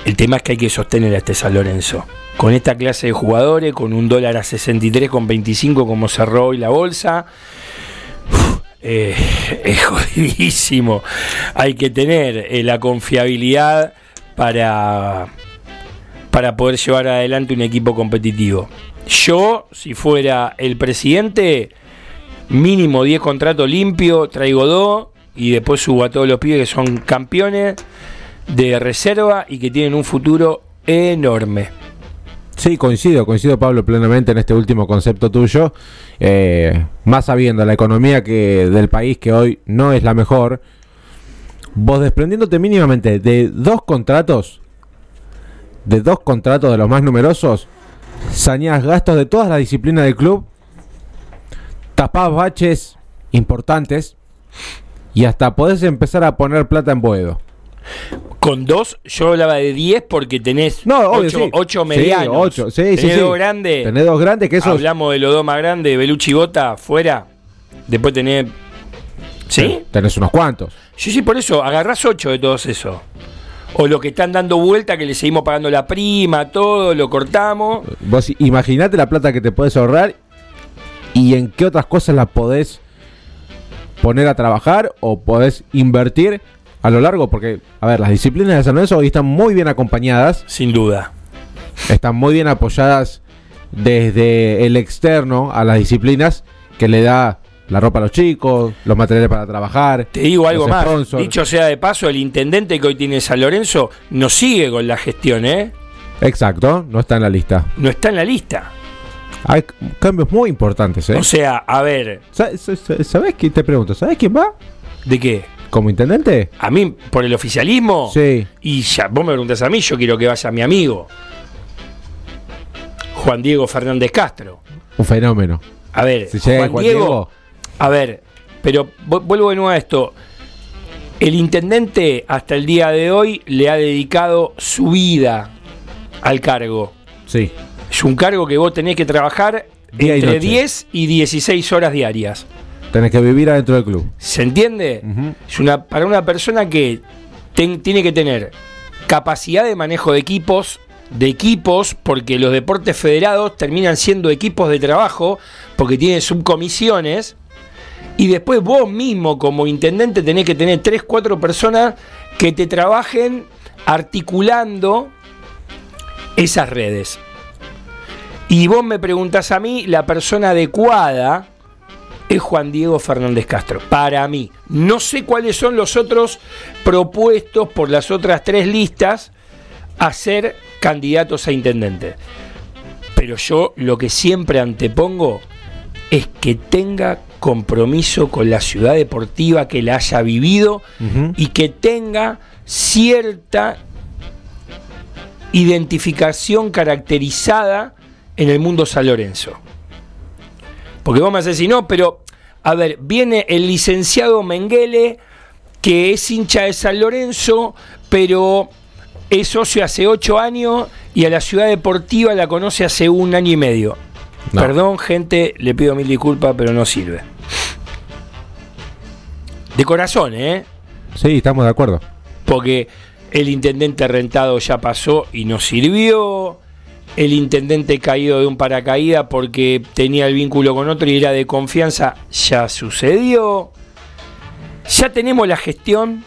El tema es que hay que sostener a este San Lorenzo con esta clase de jugadores, con un dólar a 63,25 como cerró hoy la bolsa. Es jodidísimo. Hay que tener la confiabilidad para poder llevar adelante un equipo competitivo. Yo, si fuera el presidente, mínimo 10 contratos limpios, traigo 2 y después subo a todos los pibes que son campeones de reserva y que tienen un futuro enorme. Sí, coincido Pablo plenamente en este último concepto tuyo, más sabiendo la economía del país, que hoy no es la mejor. Vos desprendiéndote mínimamente de 2 contratos de los más numerosos, saneás gastos de todas las disciplinas del club, tapás baches importantes y hasta podés empezar a poner plata en Boedo. Con 2, yo hablaba de 10 porque tenés 8 medianos. 8, tenés 2 grandes. Tenés 2 grandes que esos. Hablamos de los 2 más grandes, Belucci y Bota, fuera. Después tenés ¿Sí? Tenés unos cuantos. Sí, por eso, agarrás 8 de todos esos. O lo que están dando vuelta, que le seguimos pagando la prima, todo, lo cortamos. Vos imaginate la plata que te podés ahorrar y en qué otras cosas la podés poner a trabajar o podés invertir a lo largo, porque, a ver, las disciplinas de San Lorenzo hoy están muy bien acompañadas. Sin duda. Están muy bien apoyadas desde el externo a las disciplinas, que le da la ropa a los chicos, los materiales para trabajar. Te digo algo más, sponsors. Dicho sea de paso, el intendente que hoy tiene San Lorenzo no sigue con la gestión, ¿eh? Exacto, no está en la lista. No está en la lista. Hay cambios muy importantes, ¿eh? O sea, a ver... ¿Sabés qué? Te pregunto, ¿sabés quién va? ¿De qué? ¿Como intendente? A mí, por el oficialismo. Sí. Y ya, vos me preguntás a mí, yo quiero que vaya mi amigo Juan Diego Fernández Castro. Un fenómeno. A ver, si Juan Diego... A ver, pero vuelvo de nuevo a esto. El intendente hasta el día de hoy le ha dedicado su vida al cargo. Sí. Es un cargo que vos tenés que trabajar entre 10 y 16 horas diarias. Tenés que vivir adentro del club. ¿Se entiende? Uh-huh. Es para una persona que tiene que tener capacidad de manejo de equipos, porque los deportes federados terminan siendo equipos de trabajo, porque tienen subcomisiones. Y después vos mismo como intendente tenés que tener 3-4 personas que te trabajen articulando esas redes. Y vos me preguntás a mí, la persona adecuada es Juan Diego Fernández Castro, para mí. No sé cuáles son los otros propuestos por las otras 3 listas a ser candidatos a intendente. Pero yo lo que siempre antepongo es que tenga compromiso con la ciudad deportiva, que la haya vivido, uh-huh, y que tenga cierta identificación caracterizada en el mundo San Lorenzo. Porque vos me hacés si no, pero a ver, viene el licenciado Mengele, que es hincha de San Lorenzo, pero es socio hace 8 años y a la ciudad deportiva la conoce hace 1 año y medio. No. Perdón, gente, le pido mil disculpas, pero no sirve. De corazón, ¿eh? Sí, estamos de acuerdo. Porque el intendente rentado ya pasó y no sirvió. El intendente caído de un paracaídas porque tenía el vínculo con otro y era de confianza, ya sucedió. Ya tenemos la gestión.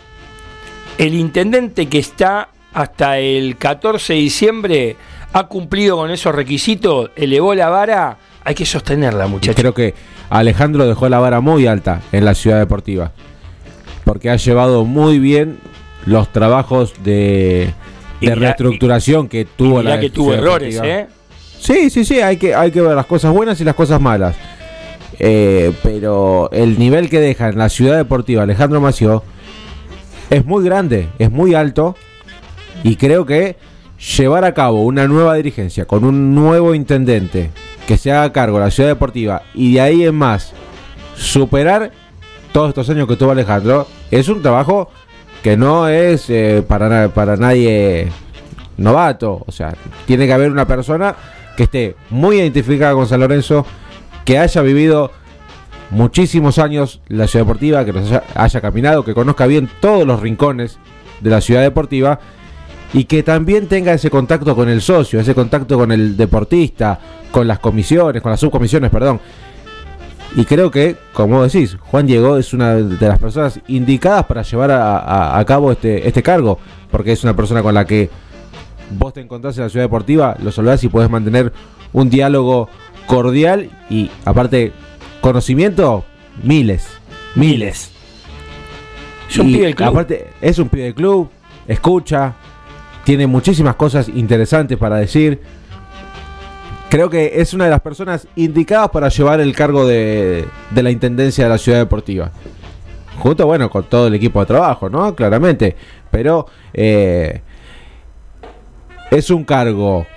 El intendente que está hasta el 14 de diciembre... ha cumplido con esos requisitos, elevó la vara, hay que sostenerla, muchachos. Creo que Alejandro dejó la vara muy alta en la ciudad deportiva, porque ha llevado muy bien los trabajos de mirá, reestructuración que tuvo la ciudad que tuvo errores, deportiva. Sí, hay que ver las cosas buenas y las cosas malas. Pero el nivel que deja en la ciudad deportiva Alejandro Mació es muy grande, es muy alto, y creo que llevar a cabo una nueva dirigencia con un nuevo intendente que se haga cargo de la ciudad deportiva y de ahí en más superar todos estos años que tuvo Alejandro es un trabajo que no es para nadie novato. O sea, tiene que haber una persona que esté muy identificada con San Lorenzo, que haya vivido muchísimos años la ciudad deportiva, que los haya caminado, que conozca bien todos los rincones de la ciudad deportiva. Y que también tenga ese contacto con el socio, ese contacto con el deportista, con las comisiones, con las subcomisiones, perdón. Y creo que, como decís, Juan Diego es una de las personas indicadas para llevar a cabo este cargo. Porque es una persona con la que vos te encontrás en la ciudad deportiva, lo saludás y podés mantener un diálogo cordial y, aparte, conocimiento, miles. Es un pibe del club. Aparte, es un pibe del club, escucha... Tiene muchísimas cosas interesantes para decir. Creo que es una de las personas indicadas para llevar el cargo de la intendencia de la ciudad deportiva. Junto, bueno, con todo el equipo de trabajo, ¿no? Claramente. Pero es un cargo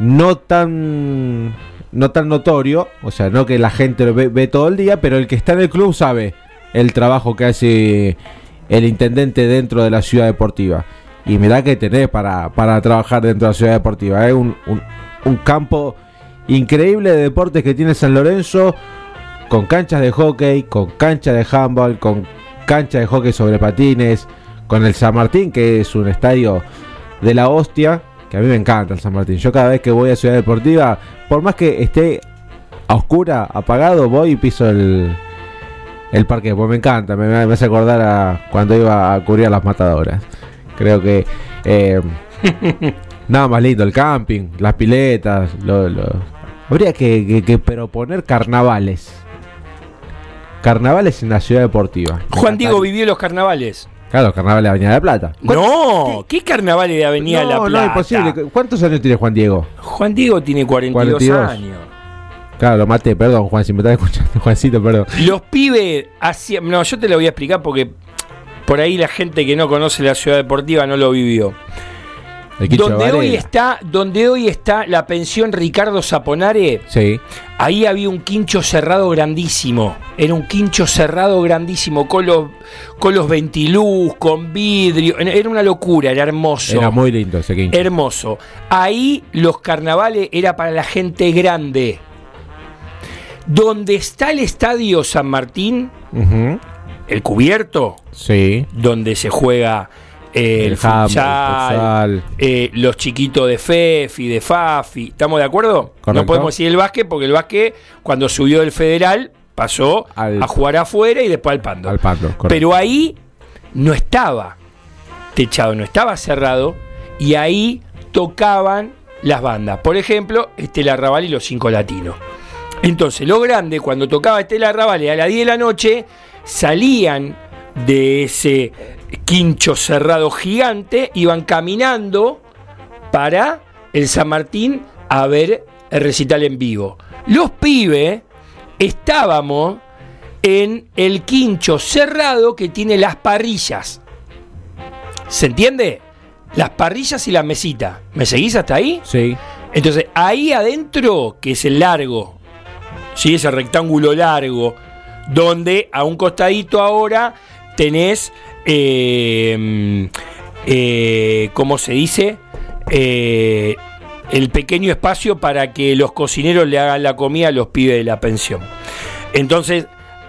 no tan notorio. O sea, no que la gente lo ve todo el día, pero el que está en el club sabe el trabajo que hace el intendente dentro de la ciudad deportiva. Y mirá que tenés para trabajar dentro de la ciudad deportiva. Es un campo increíble de deportes que tiene San Lorenzo, con canchas de hockey, con canchas de handball, con cancha de hockey sobre patines, con el San Martín, que es un estadio de la hostia, que a mí me encanta el San Martín. Yo cada vez que voy a Ciudad Deportiva, por más que esté a oscura, apagado, voy y piso el parque, pues me encanta, me hace acordar a cuando iba a cubrir a las matadoras. Creo que nada más lindo, el camping, las piletas, habría que proponer carnavales en la Ciudad Deportiva. Juan Diego vivió los carnavales. Claro, los carnavales de Avenida de la Plata. No, ¿qué carnavales de Avenida de la Plata? No, imposible. ¿Cuántos años tiene Juan Diego? Juan Diego tiene 42 años. Claro, lo maté, perdón, Juan, si me estás escuchando, Juancito, perdón. Los pibes hacían... No, yo te lo voy a explicar porque por ahí la gente que no conoce la Ciudad Deportiva no lo vivió. Donde hoy está la pensión Ricardo Saponare, sí. Ahí había un quincho cerrado grandísimo. Era un quincho cerrado grandísimo con los ventiluz, con vidrio. Era una locura, era hermoso. Era muy lindo ese quincho. Hermoso. Ahí los carnavales era para la gente grande. Donde está el Estadio San Martín, uh-huh. El cubierto, sí. Donde se juega... el futsal, los chiquitos de Fefi, de Fafi. ¿Estamos de acuerdo? Correcto. No podemos decir el básquet, porque el básquet, cuando subió del federal, pasó a jugar afuera y después al Pando. Pero ahí no estaba techado, no estaba cerrado, y ahí tocaban las bandas. Por ejemplo, Estela Raval y los 5 Latinos. Entonces, los grandes, cuando tocaba Estela Raval a las 10 de la noche, salían de ese quincho cerrado gigante, iban caminando para el San Martín a ver el recital en vivo. Los pibes estábamos en el quincho cerrado que tiene las parrillas. ¿Se entiende? Las parrillas y la mesita. ¿Me seguís hasta ahí? Sí. Entonces, ahí adentro, que es el largo, ¿sí? Ese rectángulo largo, donde a un costadito ahora tenés... ¿cómo se dice? El pequeño espacio para que los cocineros le hagan la comida a los pibes de la pensión. Entonces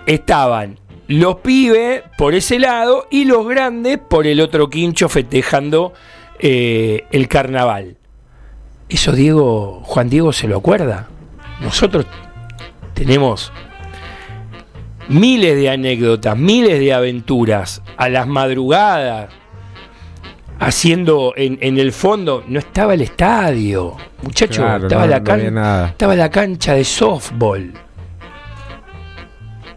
estaban los pibes por ese lado y los grandes por el otro quincho festejando el carnaval. Eso Juan Diego se lo acuerda. Nosotros tenemos miles de anécdotas, miles de aventuras, a las madrugadas, haciendo en el fondo, no estaba el estadio, muchachos, claro, estaba la cancha de softball.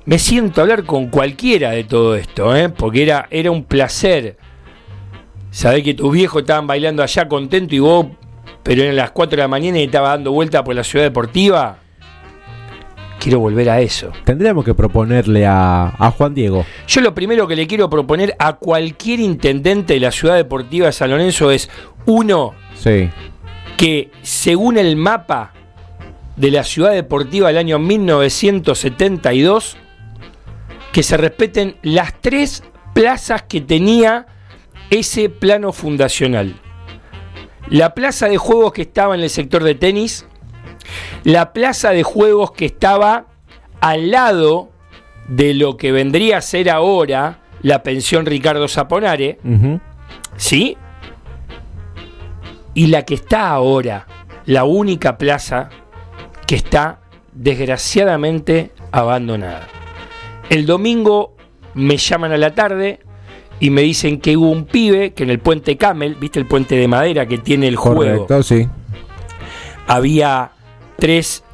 Me siento a hablar con cualquiera de todo esto, porque era un placer saber que tus viejos estaban bailando allá contento y vos, pero eran las 4 de la mañana y estabas dando vuelta por la Ciudad Deportiva. Quiero volver a eso. Tendríamos que proponerle a Juan Diego. Yo lo primero que le quiero proponer a cualquier intendente de la Ciudad Deportiva de San Lorenzo es, uno, sí, que según el mapa de la Ciudad Deportiva del año 1972, que se respeten las 3 plazas que tenía ese plano fundacional. La plaza de juegos que estaba en el sector de tenis, la plaza de juegos que estaba al lado de lo que vendría a ser ahora la pensión Ricardo Saponare, uh-huh, ¿sí? Y la que está ahora, la única plaza que está desgraciadamente abandonada. El domingo me llaman a la tarde y me dicen que hubo un pibe que en el puente Camel, ¿viste el puente de madera que tiene el juego? Correcto, sí. Había 3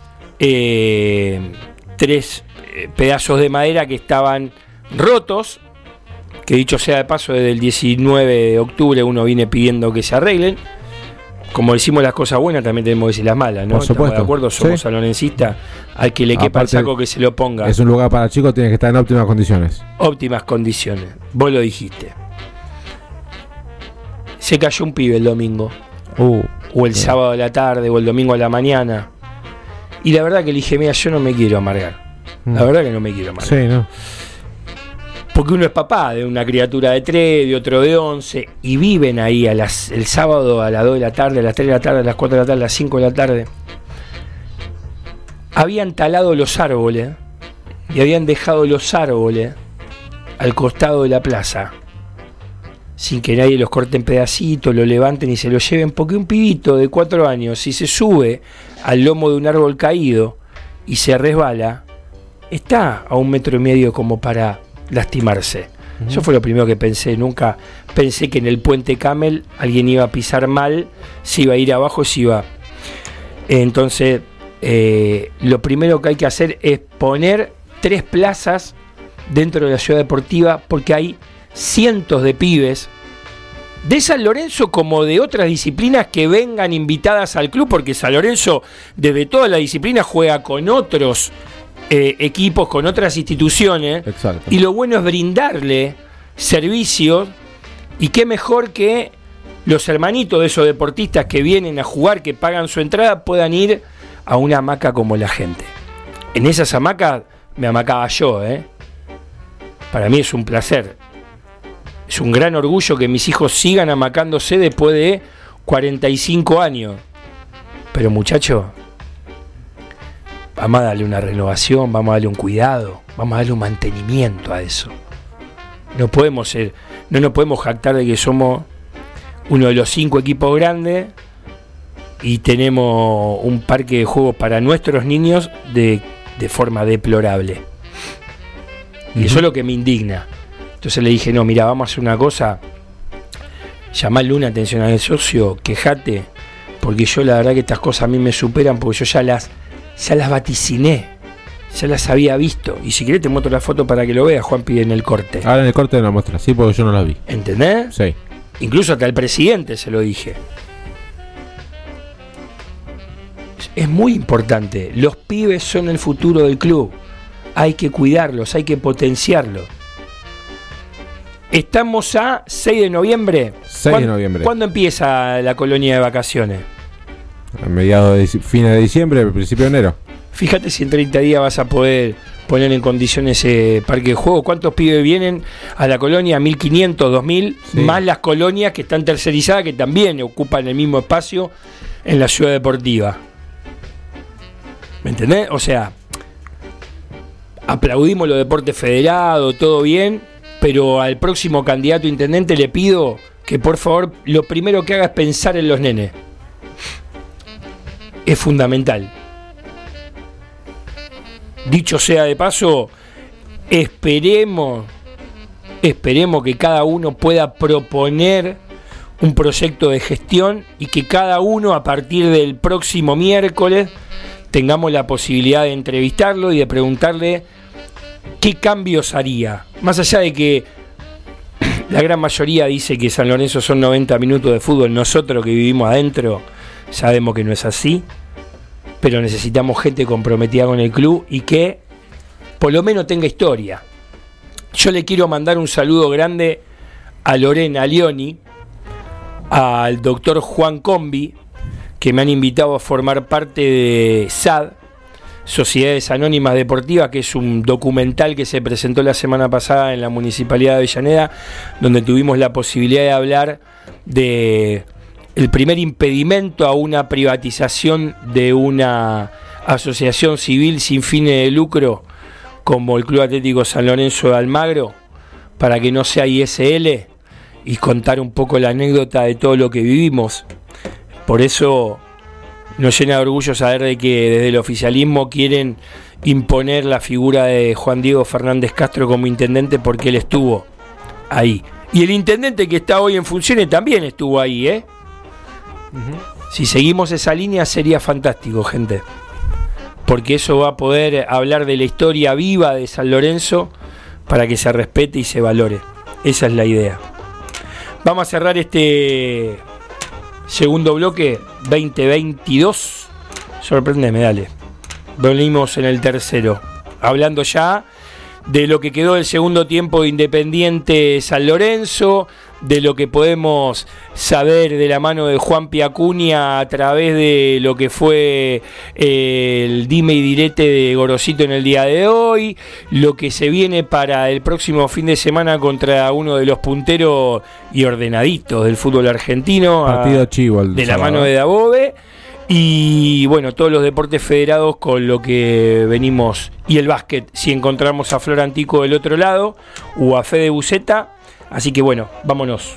pedazos de madera que estaban rotos, que dicho sea de paso, desde el 19 de octubre uno viene pidiendo que se arreglen. Como decimos las cosas buenas, también tenemos que decir las malas, ¿no? Por supuesto. ¿Estamos de acuerdo? Somos salonencistas, al que le quepa aparte, el saco que se lo ponga. Es un lugar para chicos, tiene que estar en óptimas condiciones. Óptimas condiciones, vos lo dijiste. Se cayó un pibe el domingo. O el sábado a la tarde, o el domingo a la mañana. Y la verdad que le dije, mira, yo no me quiero amargar. La verdad que no me quiero amargar. Sí, no. Porque uno es papá de una criatura de 3, de otro de 11, y viven ahí el sábado a las 2 de la tarde, a las 3 de la tarde, a las 4 de la tarde, a las 5 de la tarde. Habían talado los árboles y habían dejado los árboles al costado de la plaza, sin que nadie los corte en pedacitos, lo levanten y se lo lleven, porque un pibito de 4 años, si se sube al lomo de un árbol caído y se resbala, está a 1,5 metros como para lastimarse. Uh-huh. Eso fue lo primero que pensé. Nunca pensé que en el puente Camel alguien iba a pisar mal, se iba a ir abajo, se iba. Entonces, lo primero que hay que hacer es poner 3 plazas dentro de la ciudad deportiva, porque hay cientos de pibes de San Lorenzo como de otras disciplinas que vengan invitadas al club, porque San Lorenzo desde toda la disciplina juega con otros equipos, con otras instituciones. Exacto. Y lo bueno es brindarle servicios, y qué mejor que los hermanitos de esos deportistas que vienen a jugar, que pagan su entrada, puedan ir a una hamaca como la gente. En esas hamacas me hamacaba yo, Para mí es un placer. Es un gran orgullo que mis hijos sigan hamacándose después de 45 años. Pero muchachos, vamos a darle una renovación, vamos a darle un cuidado, vamos a darle un mantenimiento a eso. No podemos ser, no nos podemos jactar de que somos uno de los 5 equipos grandes y tenemos un parque de juegos para nuestros niños de forma deplorable. Y eso es lo que me indigna. Entonces le dije, no, mira, vamos a hacer una cosa, llamarle una atención al socio, quejate, porque yo la verdad que estas cosas a mí me superan, porque yo ya las vaticiné, ya las había visto. Y si querés te muestro la foto para que lo veas, Juanpi, en el corte. Ahora en el corte no la muestra, sí, porque yo no la vi. ¿Entendés? Sí. Incluso hasta el presidente se lo dije. Es muy importante, los pibes son el futuro del club, hay que cuidarlos, hay que potenciarlos. Estamos a 6 de noviembre. 6 de noviembre. ¿Cuándo empieza la colonia de vacaciones? A mediados de fines de diciembre, principio de enero. Fíjate si en 30 días vas a poder poner en condiciones ese parque de juego. ¿Cuántos pibes vienen a la colonia? 1.500, 2.000, sí. Más las colonias que están tercerizadas, que también ocupan el mismo espacio en la ciudad deportiva. ¿Me entendés? O sea, aplaudimos los deportes federados, todo bien, pero al próximo candidato intendente le pido que por favor lo primero que haga es pensar en los nenes. Es fundamental. Dicho sea de paso, esperemos que cada uno pueda proponer un proyecto de gestión y que cada uno a partir del próximo miércoles tengamos la posibilidad de entrevistarlo y de preguntarle qué cambios haría. Más allá de que la gran mayoría dice que San Lorenzo son 90 minutos de fútbol, nosotros que vivimos adentro sabemos que no es así, pero necesitamos gente comprometida con el club y que por lo menos tenga historia. Yo le quiero mandar un saludo grande a Lorena Leoni, al doctor Juan Combi, que me han invitado a formar parte de SAD, Sociedades Anónimas Deportivas, que es un documental que se presentó la semana pasada en la Municipalidad de Avellaneda, donde tuvimos la posibilidad de hablar de el primer impedimento a una privatización de una asociación civil sin fines de lucro como el Club Atlético San Lorenzo de Almagro, para que no sea ISL, y contar un poco la anécdota de todo lo que vivimos. Por eso nos llena de orgullo saber de que desde el oficialismo quieren imponer la figura de Juan Diego Fernández Castro como intendente, porque él estuvo ahí. Y el intendente que está hoy en funciones también estuvo ahí, Uh-huh. Si seguimos esa línea sería fantástico, gente. Porque eso va a poder hablar de la historia viva de San Lorenzo para que se respete y se valore. Esa es la idea. Vamos a cerrar este segundo bloque 2022. Sorprendeme, dale. Venimos en el tercero, hablando ya de lo que quedó del segundo tiempo de Independiente San Lorenzo, de lo que podemos saber de la mano de Juan Piacuña a través de lo que fue el dime y direte de Gorosito en el día de hoy, lo que se viene para el próximo fin de semana contra uno de los punteros y ordenaditos del fútbol argentino, partido chivo de la mano de Dabove, Y bueno, todos los deportes federados con lo que venimos, y el básquet, si encontramos a Flor Antico del otro lado o a Fede Buceta. Así que bueno, vámonos.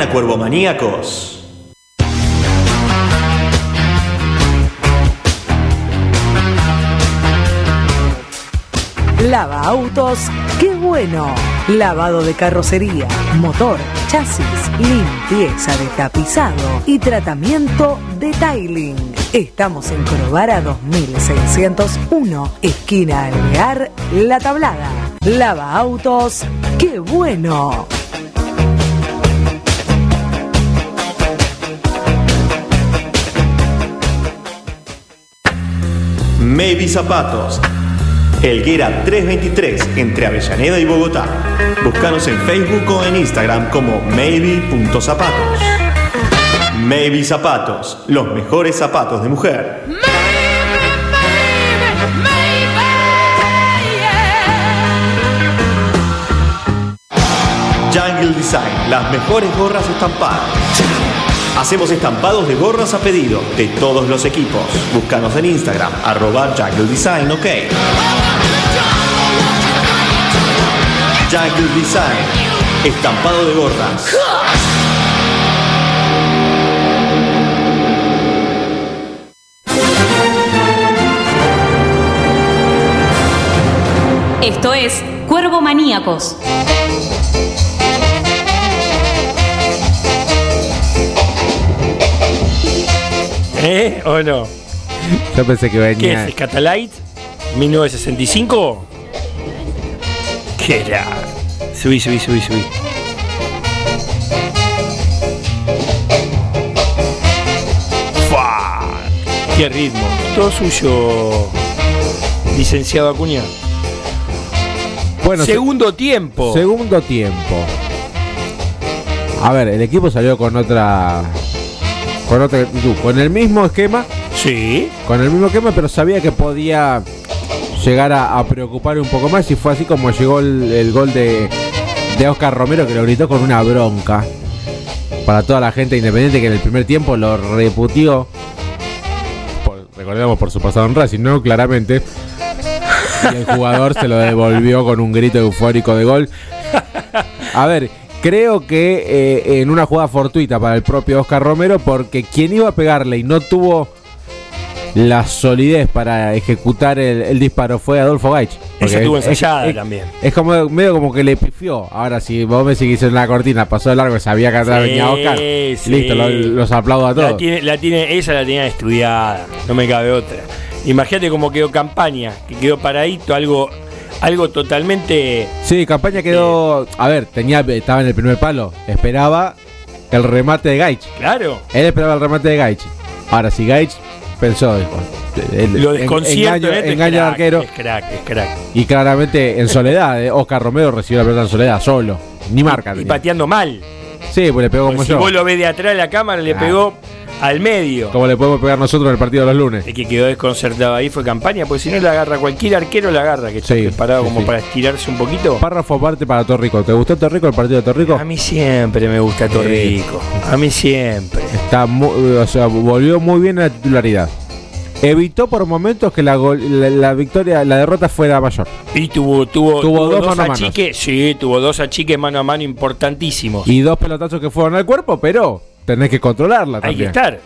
A Cuervo Maníacos. Lava autos, qué bueno. Lavado de carrocería, motor, chasis, limpieza de tapizado y tratamiento de tiling. Estamos en Corobara 2601, esquina Alvear, La Tablada. Lava autos, qué bueno. Maybe Zapatos, Helguera 323, entre Avellaneda y Bogotá. Búscanos en Facebook o en Instagram como maybe.zapatos. Maybe Zapatos, los mejores zapatos de mujer. Maybe, baby, maybe, yeah. Jungle Design, las mejores gorras estampadas. Hacemos estampados de gorras a pedido de todos los equipos. Búscanos en Instagram, @JungleDesignOK. Okay. Jungle Design, estampado de gorras. Esto es Cuervo Maníacos. ¿O no? Yo pensé que venía. ¿Qué es Catalite? 1965. ¿Qué era? Subí. ¡Fua! ¡Qué ritmo! Todo suyo, licenciado Acuña. Bueno, segundo tiempo. A ver, el equipo salió con otra actitud, con el mismo esquema. Sí. Con el mismo esquema, pero sabía que podía llegar a preocupar un poco más. Y fue así como llegó el gol de Oscar Romero, que lo gritó con una bronca para toda la gente independiente, que en el primer tiempo lo reputió, recordemos, por su pasado en Racing, ¿no? Claramente. Y el jugador se lo devolvió con un grito eufórico de gol. A ver, creo que en una jugada fortuita para el propio Oscar Romero, porque quien iba a pegarle y no tuvo la solidez para ejecutar el disparo fue Adolfo Gaich. Esa estuvo ensayada también. Es como medio como que le pifió. Ahora, si vos me seguís en la cortina, pasó de largo, sabía que atrás venía Oscar. Sí. Listo, los aplaudo a todos. Esa la tenía estudiada, no me cabe otra. Imagínate cómo quedó Campaña, que quedó paradito, algo totalmente... Sí, Campaña quedó... A ver, estaba en el primer palo, esperaba el remate de Gaich. Claro. Él esperaba el remate de Gaich. Ahora, si Gaich pensó... Lo desconcierto, engaña al arquero. Es crack. Y claramente en soledad, Oscar Romero recibió la pelota en soledad, solo. Ni marca. Y pateando mal. Sí, pues le pegó como yo. Si vos lo ves de atrás de la cámara, le pegó... al medio. Como le podemos pegar nosotros en el partido de los lunes. El que quedó desconcertado ahí fue Campaña, porque si no la agarra cualquier arquero, la agarra, que está preparado como para estirarse un poquito. Párrafo aparte para Torrico. ¿Te gustó Torrico, el partido de Torrico? A mí siempre me gusta Torrico. A mí siempre. Volvió muy bien a la titularidad. Evitó por momentos que la derrota fuera mayor. Y tuvo dos achiques. Sí, tuvo dos achiques mano a mano importantísimos. Y dos pelotazos que fueron al cuerpo, pero... tenés que controlarla también. Hay que estar.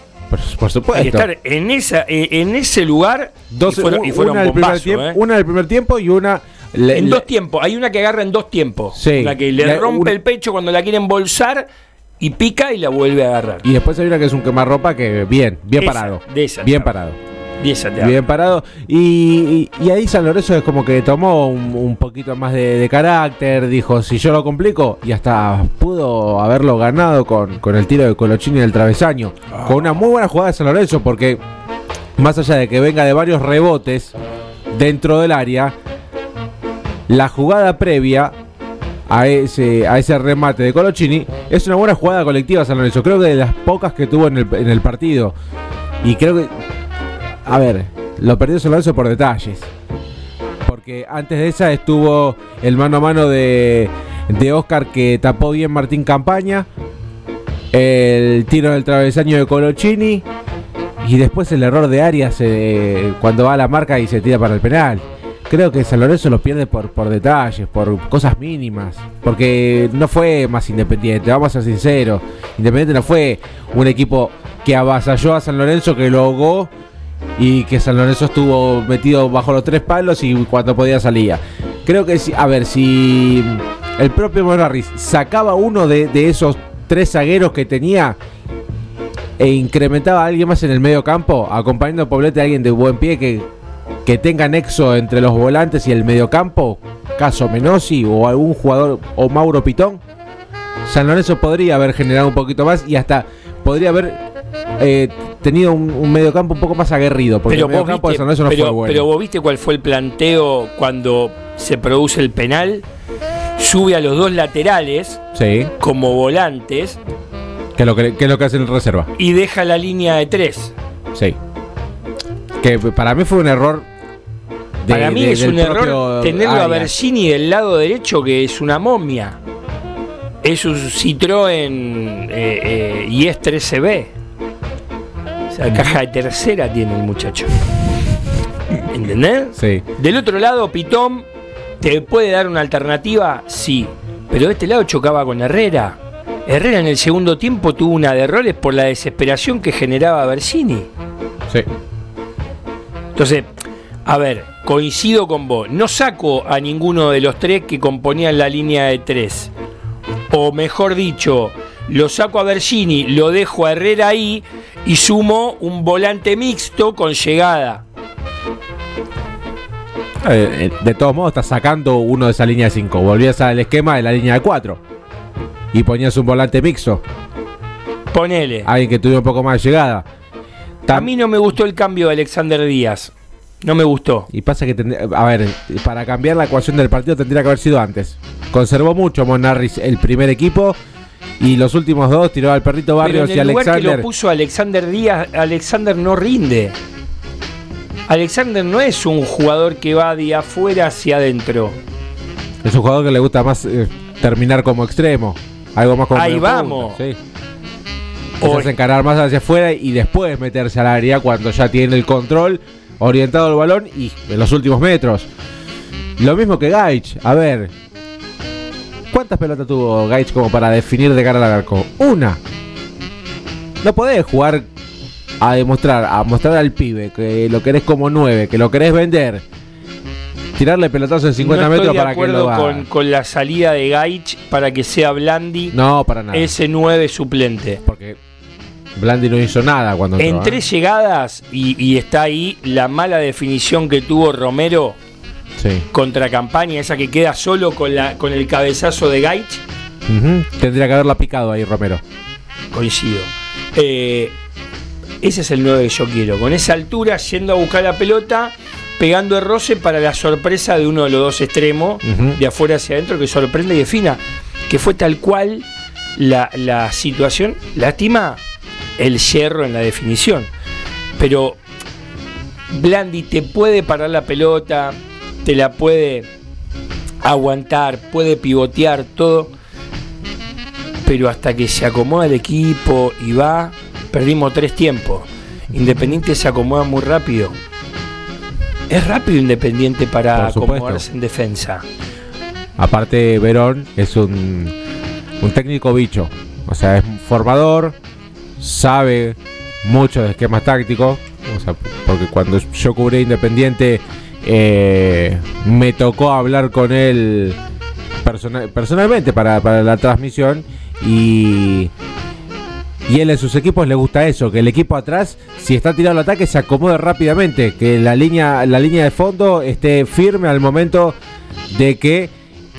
Por supuesto. Hay que estar en ese lugar. Dos, y fueron una bombazo, una del primer tiempo y una... dos tiempos. Hay una que agarra en dos tiempos. Sí. La que le rompe el pecho cuando la quiere embolsar y pica y la vuelve a agarrar. Y después hay una que es un quemarropa que bien parado. Y ahí San Lorenzo es como que tomó un poquito más de carácter. Dijo, si yo lo complico. Y hasta pudo haberlo ganado con el tiro de Coloccini del travesaño. Con una muy buena jugada de San Lorenzo, porque más allá de que venga de varios rebotes dentro del área, la jugada previa a ese remate de Coloccini es una buena jugada colectiva San Lorenzo. Creo que de las pocas que tuvo en el partido. Y creo que... a ver, lo perdió San Lorenzo por detalles, porque antes de esa estuvo el mano a mano de Oscar, que tapó bien Martín Campaña, el tiro del travesaño de Coloccini, y después el error de Arias cuando va a la marca y se tira para el penal. Creo que San Lorenzo lo pierde por detalles, por cosas mínimas, porque no fue más Independiente, vamos a ser sinceros. Independiente no fue un equipo que avasalló a San Lorenzo, que lo ahogó, y que San Lorenzo estuvo metido bajo los tres palos y cuando podía salía. Creo que si el propio Monarriz sacaba uno de esos tres zagueros que tenía e incrementaba a alguien más en el medio campo, acompañando a Poblete a alguien de buen pie que tenga nexo entre los volantes y el medio campo, caso Menossi o algún jugador o Mauro Pitón, San Lorenzo podría haber generado un poquito más y hasta podría haber... tenido un mediocampo un poco más aguerrido, porque el mediocampo de San Lorenzo no fue bueno. Pero vos viste cuál fue el planteo cuando se produce el penal. Sube a los dos laterales como volantes, que es lo que hace en reserva, y deja la línea de tres. Sí. Que para mí fue un error. Para mí es un error tenerlo a Bersini del lado derecho, que es una momia. Es un Citroën y es 13B. La caja de tercera tiene el muchacho. ¿Entendés? Sí. Del otro lado, Pitón te puede dar una alternativa, sí. Pero de este lado chocaba con Herrera. Herrera en el segundo tiempo tuvo una de errores por la desesperación que generaba Bersini. Sí. Entonces, a ver, coincido con vos. No saco a ninguno de los tres que componían la línea de tres. O mejor dicho, lo saco a Bersini, lo dejo a Herrera ahí... y sumó un volante mixto con llegada. De todos modos estás sacando uno de esa línea de 5, volvías al esquema de la línea de 4 y ponías un volante mixto. Ponele. Alguien que tuviera un poco más de llegada. A mí no me gustó el cambio de Alexander Díaz. No me gustó. Y pasa que, a ver, para cambiar la ecuación del partido tendría que haber sido antes. Conservó mucho Monarriz el primer equipo y los últimos dos tiró al perrito Barrios y Alexander. Pero en el lugar que lo puso Alexander Díaz, Alexander no rinde. Alexander no es un jugador que va de afuera hacia adentro. Es un jugador que le gusta más terminar como extremo. Algo más como ahí vamos. Sí. O encarar más hacia afuera y después meterse al área cuando ya tiene el control orientado al balón y en los últimos metros. Lo mismo que Gaich. A ver, ¿cuántas pelotas tuvo Gaich como para definir de cara al arco? Una. No podés jugar a demostrar, a mostrar al pibe que lo querés como 9, que lo querés vender, tirarle pelotazos en 50 metros para que lo haga. No estoy de acuerdo con la salida de Gaich para que sea Blandi. No, para nada. Ese 9 suplente. Porque Blandi no hizo nada cuando entró. En tres llegadas, y está ahí la mala definición que tuvo Romero contra Campaña, esa que queda solo con el cabezazo de Gaich. Uh-huh. Tendría que haberla picado ahí Romero. Coincido. Ese es el 9 que yo quiero. Con esa altura, yendo a buscar la pelota, pegando el roce para la sorpresa de uno de los dos extremos, uh-huh, de afuera hacia adentro, que sorprende y defina. Que fue tal cual la situación. Lástima el yerro en la definición, pero Blandi te puede parar la pelota, te la puede aguantar, puede pivotear, todo, pero hasta que se acomoda el equipo y va, perdimos tres tiempos. Independiente se acomoda muy rápido. Es rápido Independiente para acomodarse en defensa. Aparte Verón es un técnico bicho, o sea, es un formador, sabe mucho de esquemas tácticos, o sea, porque cuando yo cubrí Independiente me tocó hablar con él personalmente para la transmisión, y él en sus equipos le gusta eso, que el equipo atrás, si está tirado al ataque, se acomode rápidamente, que la línea de fondo esté firme al momento de que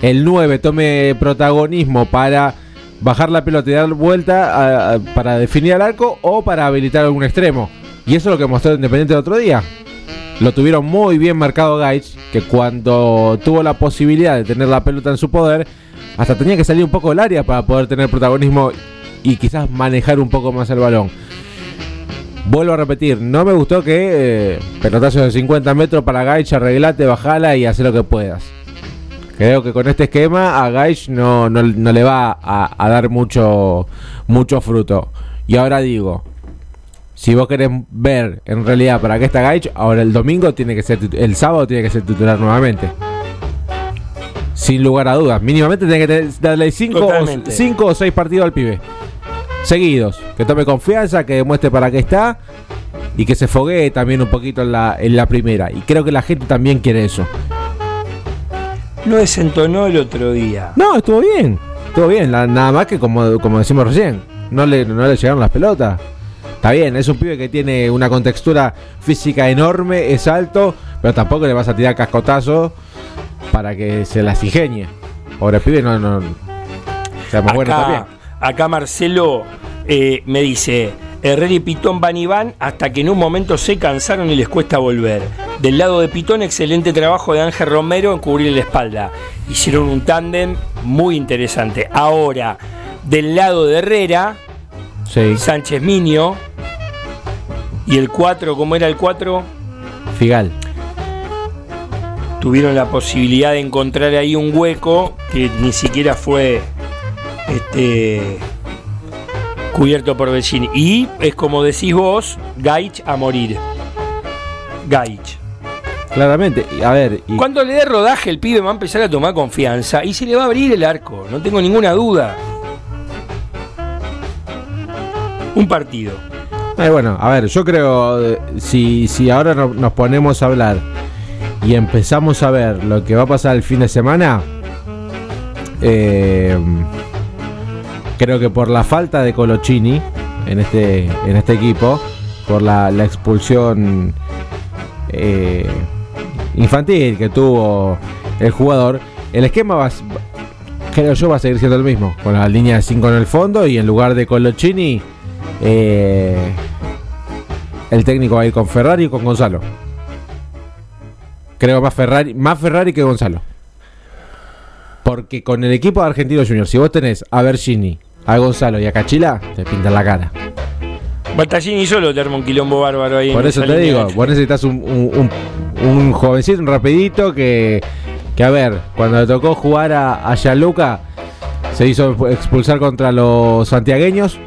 el 9 tome protagonismo para bajar la pelota y dar vuelta para definir al arco o para habilitar algún extremo. Y eso es lo que mostró Independiente el otro día. Lo tuvieron muy bien marcado Gaich, que cuando tuvo la posibilidad de tener la pelota en su poder, hasta tenía que salir un poco del área para poder tener protagonismo y quizás manejar un poco más el balón. Vuelvo a repetir, no me gustó que pelotazos de 50 metros para Gaich, arreglate, bajala y haz lo que puedas. Creo que con este esquema a Gaich no le va a dar mucho fruto. Y ahora digo, si vos querés ver en realidad para qué está Gaich, ahora el domingo tiene que ser, el sábado tiene que ser titular nuevamente. Sin lugar a dudas, mínimamente tiene que darle 5 o 6 partidos al pibe seguidos, que tome confianza, que demuestre para qué está y que se foguee también un poquito en la primera. Y creo que la gente también quiere eso. No desentonó el otro día. No, estuvo bien, nada más que como decimos recién, no le llegaron las pelotas. Está bien, es un pibe que tiene una contextura física enorme, es alto, pero tampoco le vas a tirar cascotazos para que se las ingenie. Ahora el pibe no seamos buenos también. Acá Marcelo me dice, Herrera y Pitón van y van hasta que en un momento se cansaron y les cuesta volver. Del lado de Pitón, excelente trabajo de Ángel Romero en cubrir la espalda. Hicieron un tándem muy interesante. Ahora, del lado de Herrera, Sánchez Minio y el 4, ¿cómo era el 4? Figal. Tuvieron la posibilidad de encontrar ahí un hueco que ni siquiera fue cubierto por Bersini. Y es como decís vos, Gaich a morir. Gaich. Claramente, a ver. Cuando le dé rodaje el pibe va a empezar a tomar confianza y se le va a abrir el arco, no tengo ninguna duda. Un partido. Bueno, a ver, yo creo, si ahora nos ponemos a hablar y empezamos a ver lo que va a pasar el fin de semana, creo que por la falta de Coloccini en este equipo por la expulsión infantil que tuvo el jugador. El esquema creo yo va a seguir siendo el mismo, con la línea de 5 en el fondo, y en lugar de Coloccini el técnico va a ir con Ferrari y con Gonzalo. Creo más Ferrari que Gonzalo, porque con el equipo de Argentinos Juniors, si vos tenés a Bersini, a Gonzalo y a Cachila, te pintan la cara. Battaglini solo te arma un quilombo bárbaro ahí. Por eso te digo, vos necesitas un jovencito, un rapidito que a ver, cuando le tocó jugar a Gianluca, se hizo expulsar contra los santiagueños.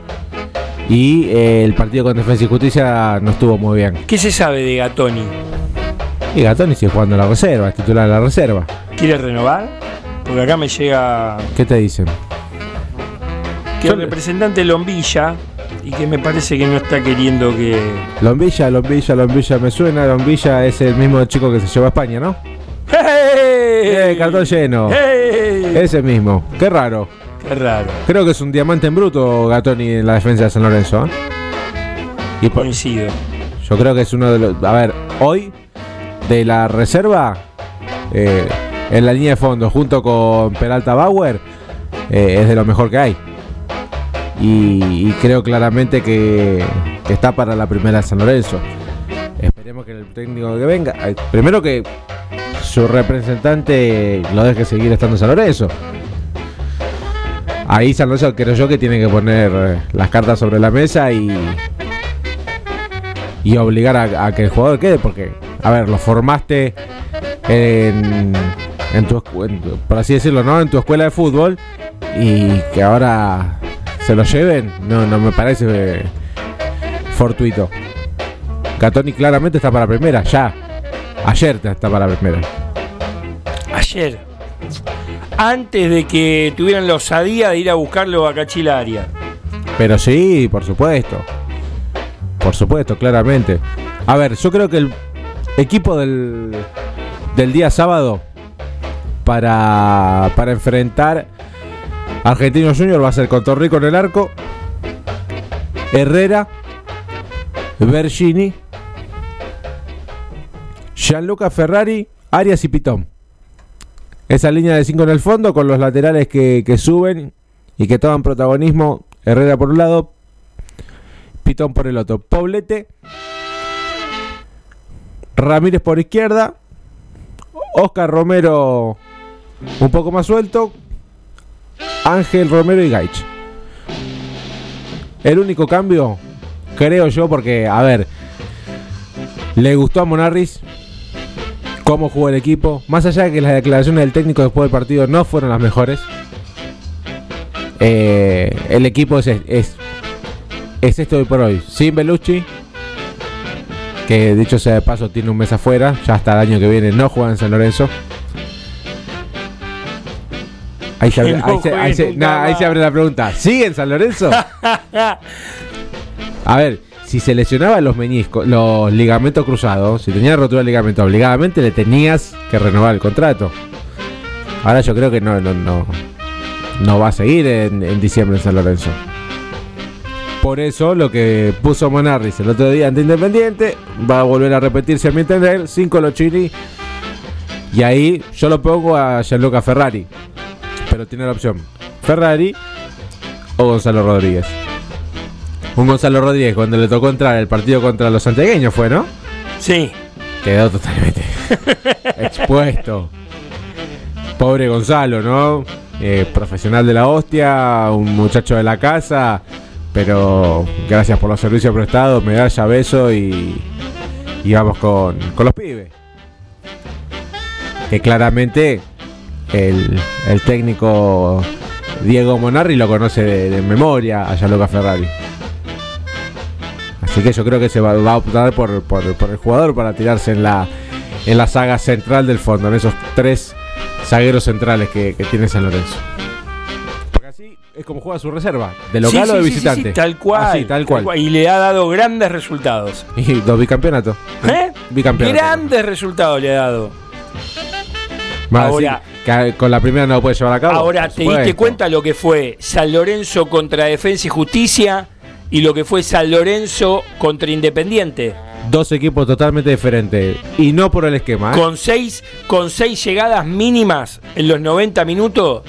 Y el partido con Defensa y Justicia no estuvo muy bien. ¿Qué se sabe de Gattoni? Y Gattoni sigue jugando a la reserva, es titular de la reserva. ¿Quiere renovar? Porque acá me llega... ¿Qué te dicen? Que el representante Lombilla, y que me parece que no está queriendo que... Lombilla, me suena. Lombilla es el mismo chico que se llevó a España, ¿no? ¡Hey! Cartón lleno. ¡Hey! Ese mismo. Qué raro. Es raro. Creo que es un diamante en bruto Gattoni en la defensa de San Lorenzo, ¿eh? Y coincido. Yo creo que es uno de los... A ver, hoy, de la reserva, en la línea de fondo, junto con Peralta Bauer, es de lo mejor que hay. Y creo claramente que está para la primera de San Lorenzo. Esperemos que el técnico que venga... primero que su representante lo deje seguir estando en San Lorenzo. Ahí San Lorenzo creo yo que tiene que poner las cartas sobre la mesa y obligar a que el jugador quede, porque, a ver, lo formaste en tu, por así decirlo, ¿no?, en tu escuela de fútbol, y que ahora se lo lleven, no me parece fortuito. Gattoni claramente está para primera, ya. Ayer está para primera. Ayer. Antes de que tuvieran la osadía de ir a buscarlo a Cachil Arias. Pero sí, por supuesto. Por supuesto, claramente. A ver, yo creo que el equipo del día sábado para enfrentar a Argentinos Juniors va a ser con Torrico en el arco, Herrera, Bersini, Gianluca Ferrari, Arias y Pitón. Esa línea de 5 en el fondo, con los laterales que suben y que toman protagonismo. Herrera por un lado, Pitón por el otro. Poblete, Ramírez por izquierda, Oscar Romero un poco más suelto, Ángel Romero y Gaich. El único cambio, creo yo, porque, a ver, le gustó a Monarriz cómo jugó el equipo, más allá de que las declaraciones del técnico después del partido no fueron las mejores. El equipo es esto hoy por hoy, sin Bellucci, que dicho sea de paso tiene un mes afuera, ya hasta el año que viene no juega en San Lorenzo. Ahí se abre la pregunta, ¿sigue en San Lorenzo? A ver, si se lesionaba los meniscos, los ligamentos cruzados, si tenía rotura de ligamento, obligadamente le tenías que renovar el contrato. Ahora yo creo que no va a seguir en diciembre en San Lorenzo. Por eso lo que puso Monarriz el otro día ante Independiente va a volver a repetirse, a mi entender, sin Coloccini. Y ahí yo lo pongo a Gianluca Ferrari, pero tiene la opción Ferrari o Gonzalo Rodríguez. Un Gonzalo Rodríguez, cuando le tocó entrar el partido contra los santiagueños, ¿fue, no? Sí. Quedó totalmente expuesto. Pobre Gonzalo, ¿no? Profesional de la hostia, un muchacho de la casa, pero gracias por los servicios prestados, medalla, beso y vamos con los pibes. Que claramente el técnico Diego Monarriz lo conoce de memoria a Gianluca Ferrari. Así que yo creo que se va a optar por el jugador para tirarse en la saga central del fondo, en esos tres zagueros centrales que tiene San Lorenzo. Porque así es como juega su reserva, de local o de visitante. Sí, tal cual. Y le ha dado grandes resultados. Y dos bicampeonatos. Bicampeonatos. Grandes resultados le ha dado. Ahora, que con la primera no lo puede llevar a cabo. Ahora, ¿te diste cuenta lo que fue San Lorenzo contra Defensa y Justicia? y lo que fue San Lorenzo contra Independiente. Dos equipos totalmente diferentes, y no por el esquema, ¿eh? Con seis llegadas mínimas en los 90 minutos,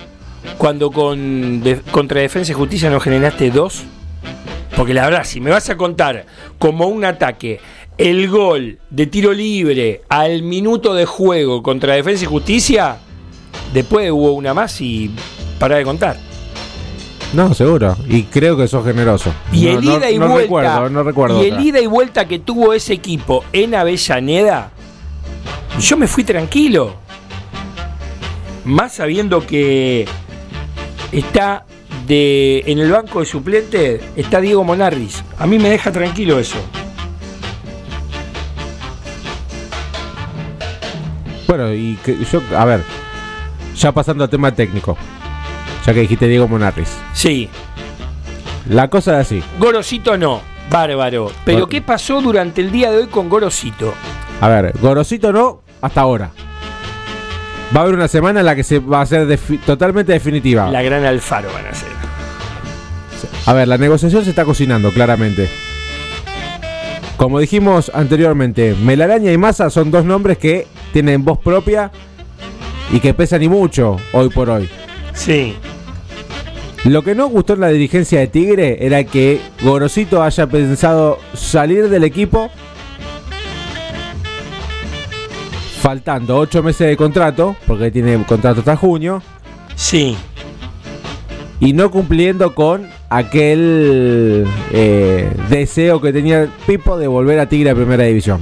cuando contra Defensa y Justicia no generaste dos. Porque la verdad, si me vas a contar como un ataque el gol de tiro libre al minuto de juego contra Defensa y Justicia, después hubo una más y pará de contar. No, seguro. Y creo que sos generoso. Y el ida y vuelta. No recuerdo. Y el ida y vuelta que tuvo ese equipo en Avellaneda, yo me fui tranquilo. Más sabiendo que está en el banco de suplentes está Diego Monarriz. A mí me deja tranquilo eso. Bueno, y ya pasando al tema técnico. Ya que dijiste Diego Monarriz. Sí. La cosa es así. Gorosito no, bárbaro. Pero ¿qué pasó durante el día de hoy con Gorosito? A ver, Gorosito no, hasta ahora. Va a haber una semana en la que se va a ser totalmente definitiva. La gran Alfaro van a ser. A ver, la negociación se está cocinando, claramente. Como dijimos anteriormente, Melaraña y Massa son dos nombres que tienen voz propia y que pesan y mucho hoy por hoy. Sí. Lo que no gustó en la dirigencia de Tigre era que Gorosito haya pensado salir del equipo faltando 8 meses de contrato, porque tiene contrato hasta junio. Sí. Y no cumpliendo con aquel deseo que tenía Pipo de volver a Tigre a Primera División.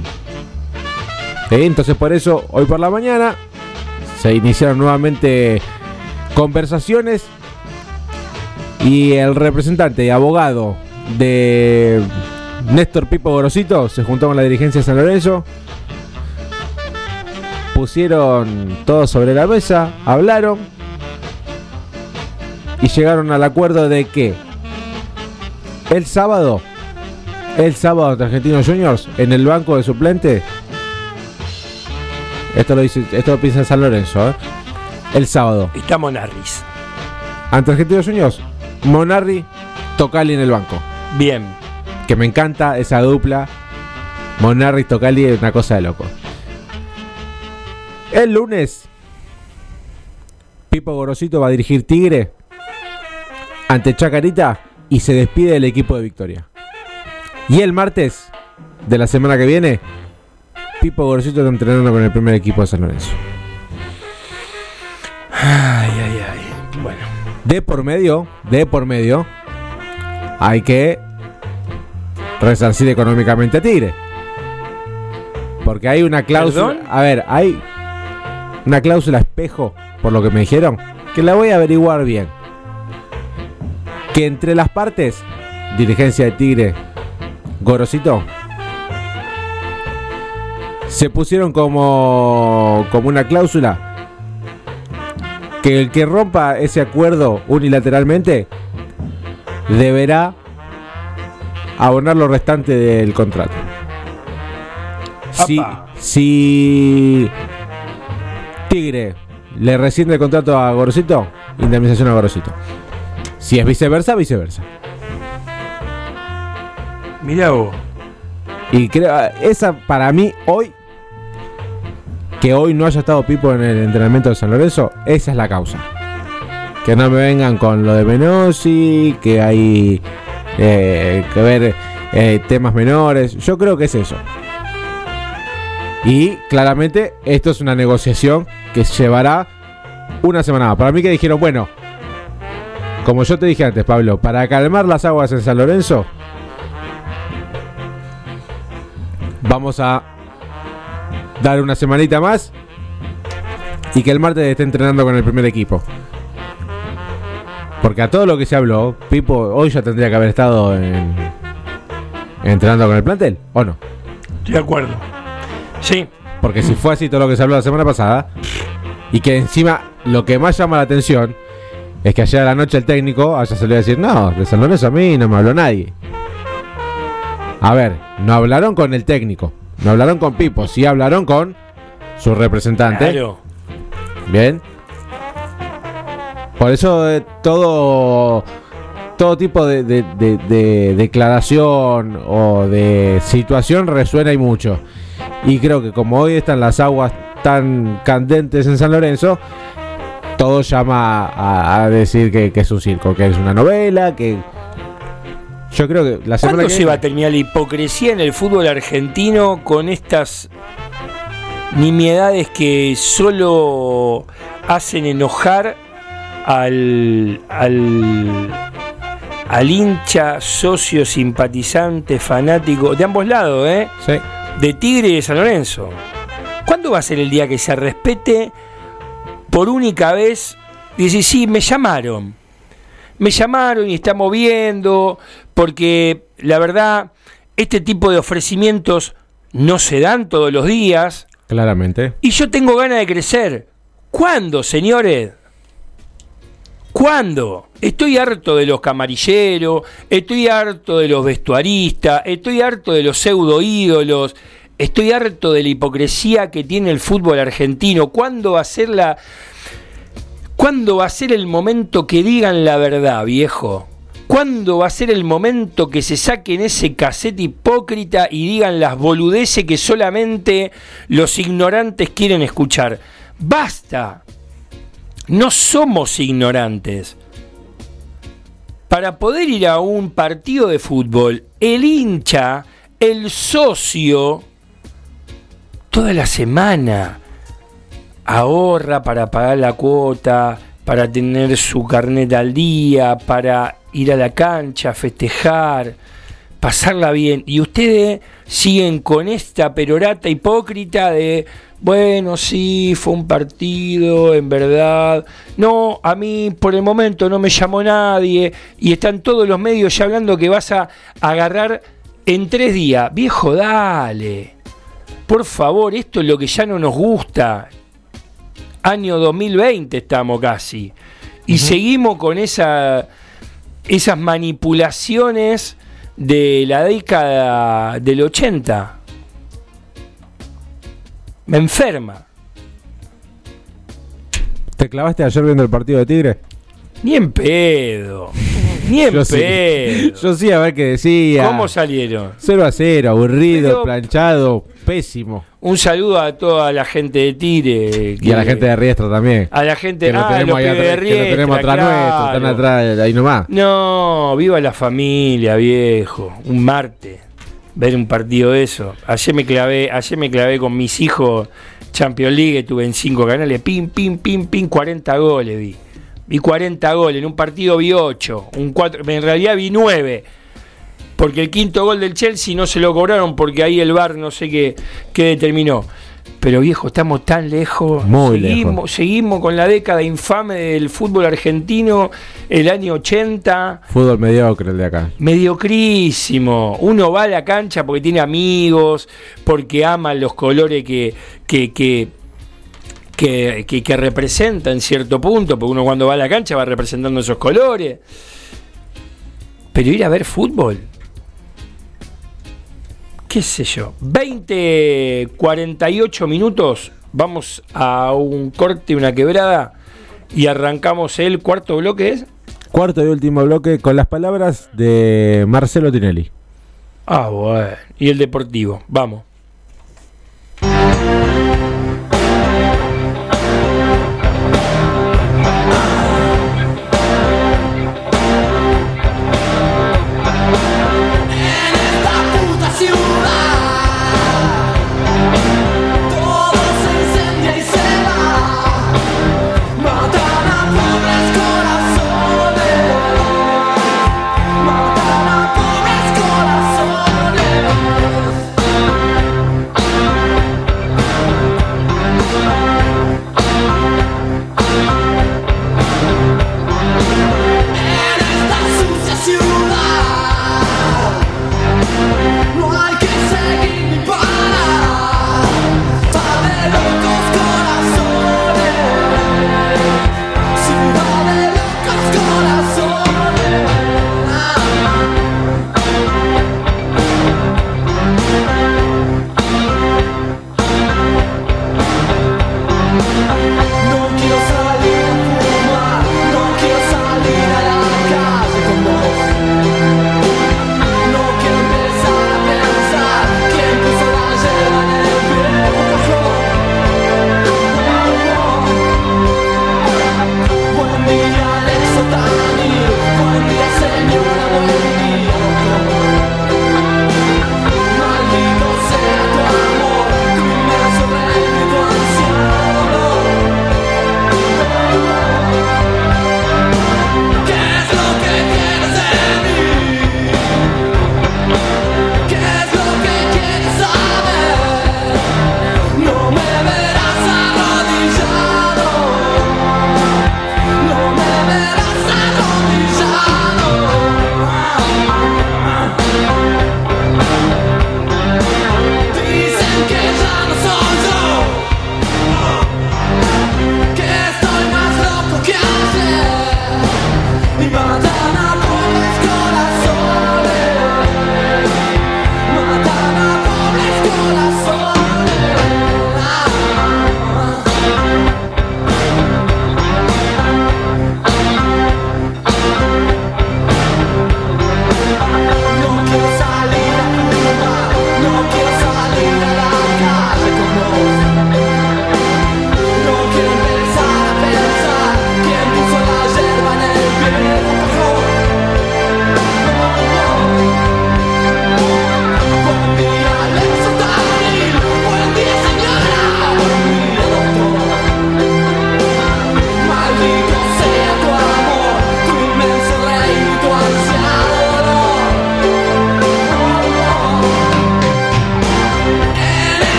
Entonces por eso hoy por la mañana se iniciaron nuevamente conversaciones y el representante y abogado de Néstor Pipo Gorosito se juntó con la dirigencia de San Lorenzo, pusieron todo sobre la mesa, hablaron y llegaron al acuerdo de que el sábado ante Argentinos Juniors en el banco de suplentes, esto lo piensa San Lorenzo, ¿eh? El sábado está Monarriz. Ante Argentinos Juniors, Monarriz, Tocalli en el banco. Bien. Que me encanta esa dupla. Monarriz, Tocalli es una cosa de loco. El lunes, Pipo Gorosito va a dirigir Tigre ante Chacarita y se despide del equipo de Victoria. Y el martes de la semana que viene, Pipo Gorosito está entrenando con el primer equipo de San Lorenzo. Ay. Bueno. De por medio, hay que resarcir económicamente a Tigre. Porque hay una cláusula. ¿Perdón? A ver, hay una cláusula espejo, por lo que me dijeron, que la voy a averiguar bien. Que entre las partes, dirigencia de Tigre, Gorosito, se pusieron como una cláusula que el que rompa ese acuerdo unilateralmente deberá abonar lo restante del contrato. Si Tigre le rescinde el contrato a Gorosito, indemnización a Gorosito. Si es viceversa. Mirá vos. Y creo, esa para mí hoy, que hoy no haya estado Pipo en el entrenamiento de San Lorenzo, esa es la causa. Que no me vengan con lo de Menossi, que hay que ver temas menores. Yo creo que es eso. Y claramente esto es una negociación que llevará una semana. Para mí que dijeron, bueno, como yo te dije antes, Pablo, para calmar las aguas en San Lorenzo, vamos a dar una semanita más y que el martes esté entrenando con el primer equipo. Porque a todo lo que se habló, Pipo hoy ya tendría que haber estado entrenando con el plantel, ¿o no? Estoy de acuerdo. Sí. Porque si fue así todo lo que se habló la semana pasada, y que encima lo que más llama la atención es que ayer a la noche el técnico allá salió a decir, no, de San Lorenzo a mí no me habló nadie. A ver, no hablaron con el técnico, no hablaron con Pipo, sí hablaron con su representante. Claro. Bien. Por eso todo todo tipo de declaración o de situación resuena y mucho. Y creo que como hoy están las aguas tan candentes en San Lorenzo, todo llama a decir que es un circo, que es una novela, que... Yo creo que la semana ¿Cuándo se va a terminar la hipocresía en el fútbol argentino con estas nimiedades que solo hacen enojar al hincha, socio, simpatizante, fanático de ambos lados, ¿eh? Sí. De Tigre y de San Lorenzo. ¿Cuándo va a ser el día que se respete por única vez? Dice, sí, me llamaron y estamos viendo, porque la verdad, este tipo de ofrecimientos no se dan todos los días. Claramente. Y yo tengo ganas de crecer. ¿Cuándo, señores? ¿Cuándo? Estoy harto de los camarilleros, estoy harto de los vestuaristas, estoy harto de los pseudoídolos, estoy harto de la hipocresía que tiene el fútbol argentino. ¿Cuándo va a ser el momento que digan la verdad, viejo? ¿Cuándo va a ser el momento que se saquen ese casete hipócrita y digan las boludeces que solamente los ignorantes quieren escuchar? ¡Basta! No somos ignorantes. Para poder ir a un partido de fútbol, el hincha, el socio, toda la semana... ahorra para pagar la cuota, para tener su carnet al día, para ir a la cancha, festejar, pasarla bien. Y ustedes siguen con esta perorata hipócrita de, bueno, sí, fue un partido, en verdad. No, a mí por el momento no me llamó nadie. Y están todos los medios ya hablando que vas a agarrar en 3 días. Viejo, dale. Por favor, esto es lo que ya no nos gusta. Año 2020 estamos casi. Y seguimos con esas manipulaciones de la década del 80. Me enferma. ¿Te clavaste ayer viendo el partido de Tigre? Ni en pedo. Ni en pedo. Sí. Yo sí, a ver qué decía. ¿Cómo salieron? 0-0, aburrido, pero... planchado, pésimo. Un saludo a toda la gente de Tigre. Y a la gente de Riestra también. A la gente que lo tenemos atrás, claro. Nuestro, están atrás, ahí nomás. No, viva la familia, viejo. Un martes, ver un partido de eso. Ayer me clavé con mis hijos Champions League, tuve en 5 canales, pim, pim, pim, pim, 40 goles vi. Vi 40 goles, en un partido vi 8, en realidad vi 9. Porque el 5º gol del Chelsea no se lo cobraron porque ahí el VAR no sé qué determinó. Pero viejo, estamos tan lejos. Muy lejos. Seguimos con la década infame del fútbol argentino, el año 80. Fútbol mediocre el de acá. Mediocrísimo. Uno va a la cancha porque tiene amigos, porque ama los colores que representa en cierto punto. Porque uno cuando va a la cancha va representando esos colores. Pero ir a ver fútbol... qué sé yo, 48 minutos, vamos a un corte, una quebrada y arrancamos el cuarto bloque, ¿es? Cuarto y último bloque con las palabras de Marcelo Tinelli. Ah, bueno, y el deportivo, vamos.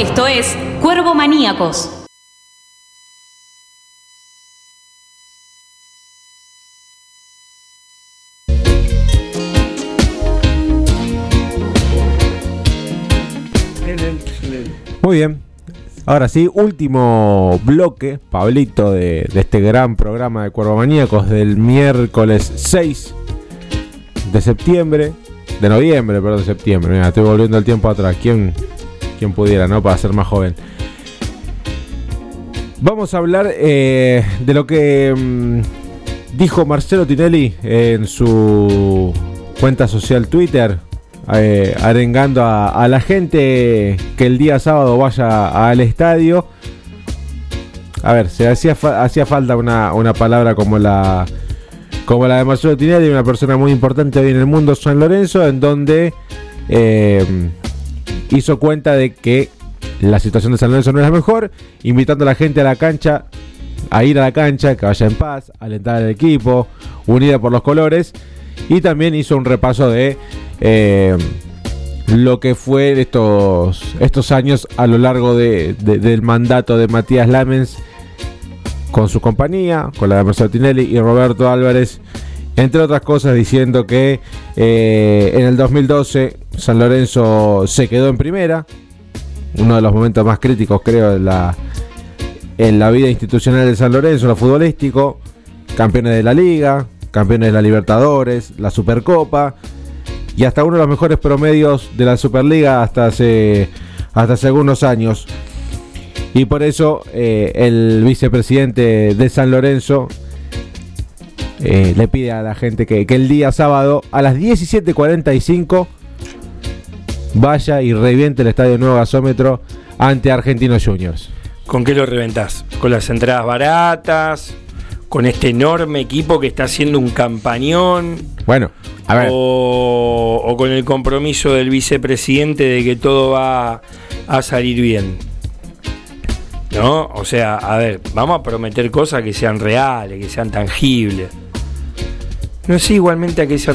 Esto es Cuervo Maníacos. Muy bien, ahora sí, último bloque, Pablito, de este gran programa de Cuervo Maníacos del miércoles 6 de septiembre, de noviembre, perdón, de septiembre. Mira, estoy volviendo el tiempo atrás, ¿quién pudiera, no? Para ser más joven. Vamos a hablar de lo que dijo Marcelo Tinelli en su cuenta social Twitter, arengando a la gente que el día sábado vaya al estadio. A ver, se hacía falta una palabra como la de Marcelo Tinelli, una persona muy importante hoy en el mundo San Lorenzo, en donde hizo cuenta de que la situación de San Lorenzo no es la mejor, invitando a la gente a ir a la cancha, que vaya en paz, alentar al equipo, unida por los colores. Y también hizo un repaso de lo que fue estos años a lo largo del mandato de Matías Lamens, con su compañía, con la de Marcelo Tinelli y Roberto Álvarez, entre otras cosas, diciendo que en el 2012 San Lorenzo se quedó en primera, uno de los momentos más críticos, creo, en la vida institucional de San Lorenzo, lo futbolístico, campeones de la Liga, campeones de la Libertadores, la Supercopa, y hasta uno de los mejores promedios de la Superliga hasta hace algunos años. Y por eso el vicepresidente de San Lorenzo le pide a la gente que el día sábado a las 17:45 vaya y reviente el Estadio Nuevo Gasómetro ante Argentinos Juniors. ¿Con qué lo reventás? Con las entradas baratas, con este enorme equipo que está haciendo un campañón. Bueno, a ver. O con el compromiso del vicepresidente de que todo va a salir bien. ¿No? O sea, a ver, vamos a prometer cosas que sean reales, que sean tangibles. No sé igualmente a qué se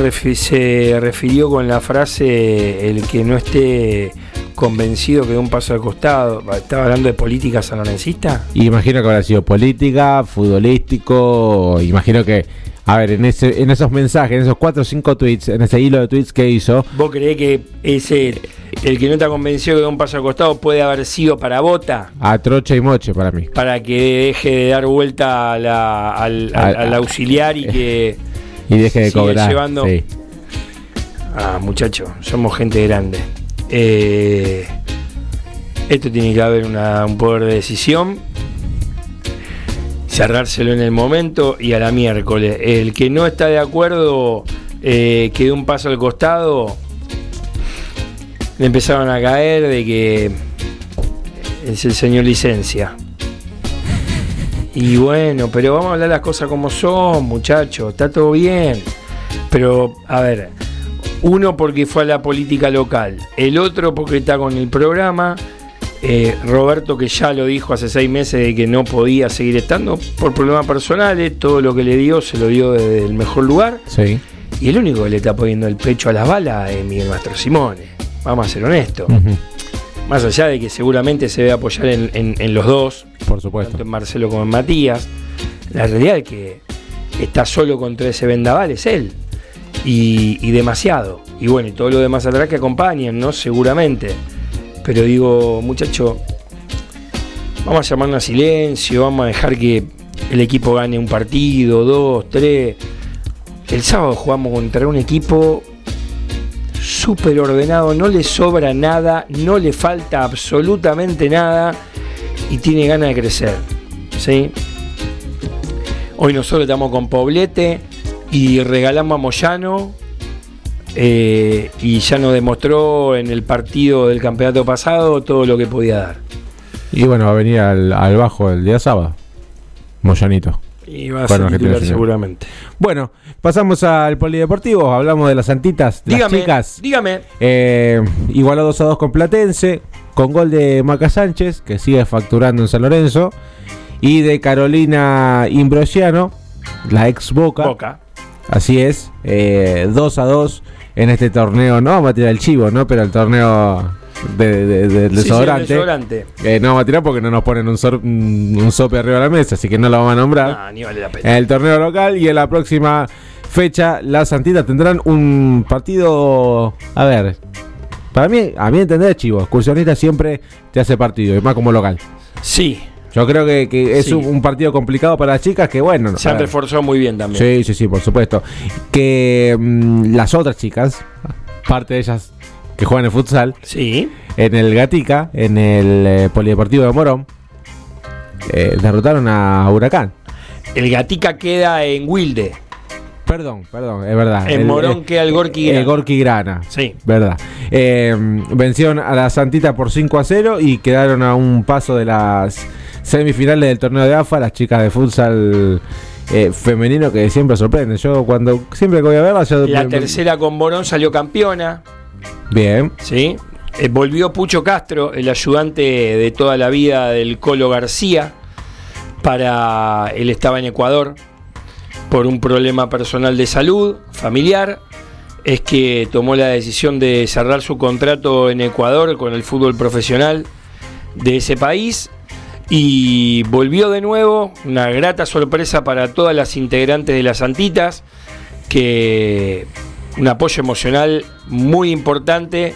refirió con la frase el que no esté convencido que dé un paso al costado. ¿Estaba hablando de política sanlorencista? Imagino que habrá sido política, futbolístico, imagino que... A ver, en esos mensajes, en esos 4 o 5 tweets, en ese hilo de tweets que hizo... ¿Vos creés que ese el que no está convencido que da un paso al costado puede haber sido para Bota? A trocha y moche para mí. Para que deje de dar vuelta al auxiliar y que... Y deje de cobrar, llevando... Sí. Ah, muchachos, somos gente grande. Esto tiene que haber un poder de decisión. Cerrárselo en el momento y a la miércoles. El que no está de acuerdo, que dé un paso al costado. Le empezaron a caer de que es el señor licencia. Y bueno, pero vamos a hablar las cosas como son, muchachos. Está todo bien. Pero, a ver, uno porque fue a la política local, el otro porque está con el programa. Roberto, que ya lo dijo hace 6 meses de que no podía seguir estando por problemas personales, todo lo que le dio se lo dio desde el mejor lugar. Sí. Y el único que le está poniendo el pecho a las balas es Miguel Mastro Simone. Vamos a ser honestos. Uh-huh. Más allá de que seguramente se debe apoyar en los dos, por supuesto, tanto en Marcelo como en Matías, la realidad es que está solo contra ese vendaval, es él. Y demasiado. Y bueno, y todo lo demás atrás que acompañen, ¿no? Seguramente. Pero digo, muchacho, vamos a llamarnos a silencio, vamos a dejar que el equipo gane un partido, 2, 3. El sábado jugamos contra un equipo súper ordenado, no le sobra nada, no le falta absolutamente nada y tiene ganas de crecer, ¿sí? Hoy nosotros estamos con Poblete y regalamos a Moyano. Y ya nos demostró en el partido del campeonato pasado todo lo que podía dar. Y bueno, va a venir al bajo el día sábado Moyanito. Y va a ser titular seguramente. Bueno, pasamos al polideportivo. Hablamos de las santitas, de las chicas. Dígame. Igualó 2-2 con Platense, con gol de Maca Sánchez, que sigue facturando en San Lorenzo, y de Carolina Imbrosiano, la ex Boca. Así es, 2-2 en este torneo, no va a tirar el chivo, ¿no? Pero el torneo del desodorante. Sí, desodorante. No va a tirar porque no nos ponen un sope arriba de la mesa, así que no lo vamos a nombrar. No, ni vale la pena. En el torneo local y en la próxima fecha, las Santitas tendrán un partido. A ver, para mí, a mi entender, chivo, excursionista siempre te hace partido, y más como local. Sí. Yo creo que es un partido complicado para las chicas que, bueno... Se han reforzado muy bien también. Sí, sí, sí, por supuesto. Que las otras chicas, parte de ellas que juegan en futsal, sí, en el Gatica, en el Polideportivo de Morón, derrotaron a Huracán. El Gatica queda en Wilde. Perdón, es verdad. En Morón queda el Gorki Grana. El Gorki Grana, sí. Verdad. Vencieron a la Santita por 5-0 y quedaron a un paso de las... semifinales del torneo de AFA, las chicas de futsal femenino que siempre sorprenden. Yo cuando siempre voy a verlas... La tercera con Morón salió campeona. Bien. Sí. Volvió Pucho Castro, el ayudante de toda la vida del Colo García. Él estaba en Ecuador por un problema personal de salud, familiar. Es que tomó la decisión de cerrar su contrato en Ecuador con el fútbol profesional de ese país. Y volvió de nuevo, una grata sorpresa para todas las integrantes de las Santitas, que un apoyo emocional muy importante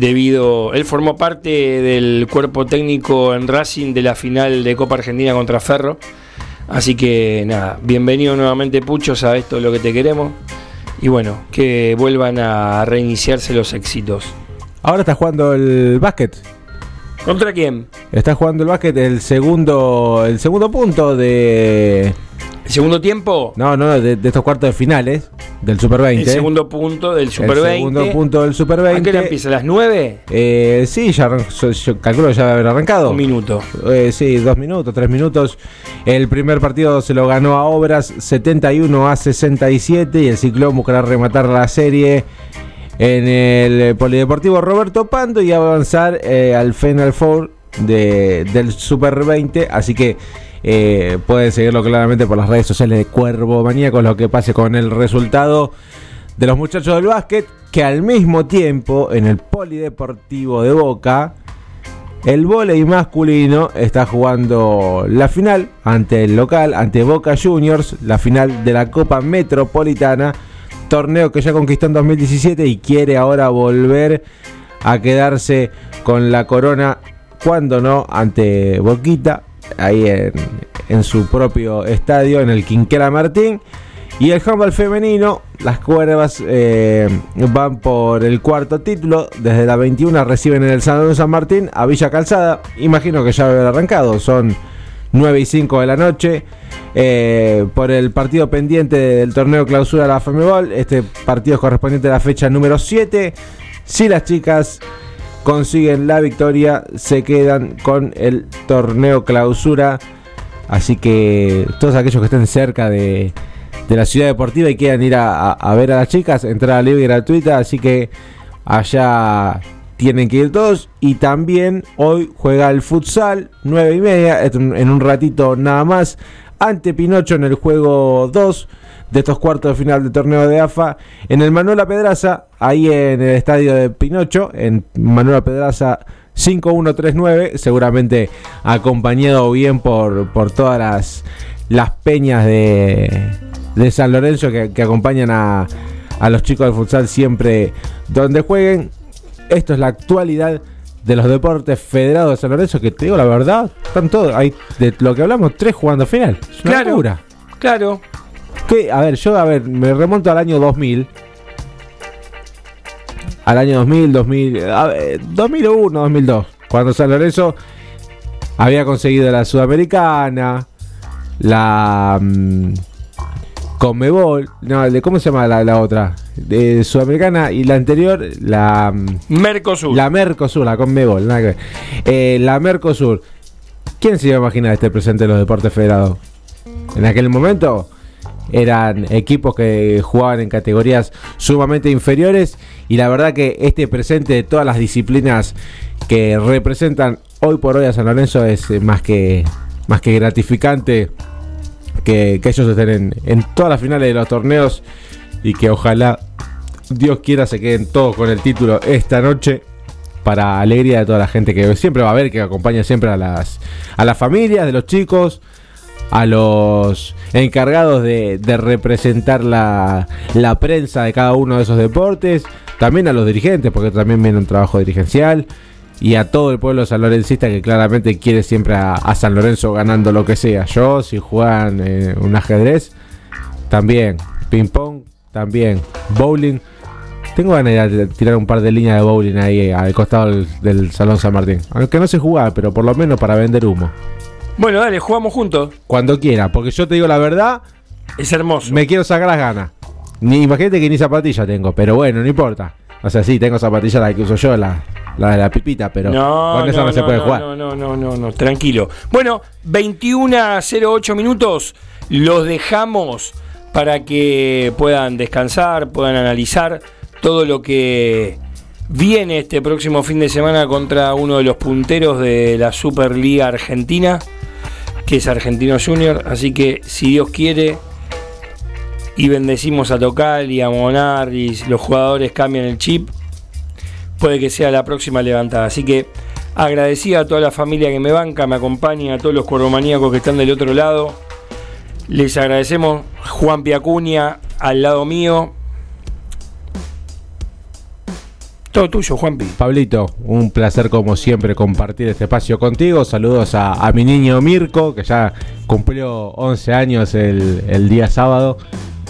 él formó parte del cuerpo técnico en Racing de la final de Copa Argentina contra Ferro. Así que nada, bienvenido nuevamente Pucho, sabes todo lo que te queremos. Y bueno, que vuelvan a reiniciarse los éxitos. Ahora está jugando el básquet. ¿Contra quién? Está jugando el básquet el segundo punto de... ¿El segundo tiempo? No, de estos cuartos de finales del Super 20. El segundo punto del Super 20. El segundo punto del Super 20. ¿A qué hora empieza? ¿A las 9? Sí, yo calculo que ya debe haber arrancado. 1 minuto. 2 minutos, 3 minutos. El primer partido se lo ganó a Obras 71-67 y el Ciclón buscará rematar la serie en el Polideportivo Roberto Pando y avanzar al Final Four del Super 20. Así que pueden seguirlo claramente por las redes sociales de Cuervo Manía con lo que pase con el resultado de los muchachos del básquet, que al mismo tiempo en el Polideportivo de Boca el vóley masculino está jugando la final ante el local, ante Boca Juniors, la final de la Copa Metropolitana, torneo que ya conquistó en 2017 y quiere ahora volver a quedarse con la corona, cuando no, ante Boquita, ahí en su propio estadio, en el Quinquela Martín. Y el handball femenino, las Cuervas van por el cuarto título, desde la 21 reciben en el Salón San Martín a Villa Calzada, imagino que ya habrá arrancado, son 9:05 de la noche. Por el partido pendiente del torneo clausura de la Femebol, este partido es correspondiente a la fecha número 7. Si las chicas consiguen la victoria, se quedan con el torneo clausura. Así que todos aquellos que estén cerca de la ciudad deportiva y quieran ir a ver a las chicas, entrada libre y gratuita, así que allá tienen que ir todos. Y también hoy juega el futsal 9:30, en un ratito nada más, ante Pinocho en el juego 2 de estos cuartos de final del torneo de AFA, en el Manuela Pedraza, ahí en el estadio de Pinocho, en Manuela Pedraza 5139, seguramente acompañado bien por todas las peñas de San Lorenzo que acompañan a los chicos del futsal siempre donde jueguen. Esto es la actualidad de los deportes federados de San Lorenzo, que te digo la verdad, están todos, hay de lo que hablamos, 3 jugando final. Es una locura. Claro. Que, yo me remonto al año 2000. Al año 2001, 2002, cuando San Lorenzo había conseguido la Sudamericana, la Conmebol, ¿cómo se llama la otra? De Sudamericana, y la anterior, la Mercosur. La Mercosur, la Conmebol, nada que ver. La Mercosur. ¿Quién se iba a imaginar este presente de los deportes federados? En aquel momento eran equipos que jugaban en categorías sumamente inferiores, y la verdad que este presente de todas las disciplinas que representan hoy por hoy a San Lorenzo es más que gratificante. Que ellos estén en todas las finales de los torneos y que ojalá, Dios quiera, se queden todos con el título esta noche para alegría de toda la gente que siempre va a ver, que acompaña siempre a las familias de los chicos, a los encargados de representar la prensa de cada uno de esos deportes, también a los dirigentes, porque también viene un trabajo dirigencial, y a todo el pueblo sanlorencista que claramente quiere siempre a San Lorenzo ganando lo que sea. Yo, si juegan un ajedrez, también, ping pong, también, bowling. Tengo ganas de tirar un par de líneas de bowling ahí al costado del Salón San Martín. Aunque no sé jugar, pero por lo menos para vender humo. Bueno, dale, jugamos juntos. Cuando quiera, porque yo te digo la verdad. Es hermoso. Me quiero sacar las ganas. Imagínate que ni zapatilla tengo, pero bueno, no importa. O sea, sí, tengo zapatillas la que uso yo, la de la pipita, pero no, con esa no se puede jugar. No, tranquilo. Bueno, 21:08 minutos. Los dejamos para que puedan descansar, puedan analizar todo lo que viene este próximo fin de semana contra uno de los punteros de la Superliga Argentina, que es Argentinos Juniors. Así que, si Dios quiere, y bendecimos a Tocalli, a Monarriz, los jugadores cambian el chip, puede que sea la próxima levantada. Así que, agradecido a toda la familia que me banca, me acompaña, a todos los cuervomaníacos que están del otro lado. Les agradecemos. Juan Piacuña, al lado mío. Todo tuyo, Juanpi. Pablito, un placer como siempre compartir este espacio contigo. Saludos a mi niño Mirko, que ya cumplió 11 años el día sábado.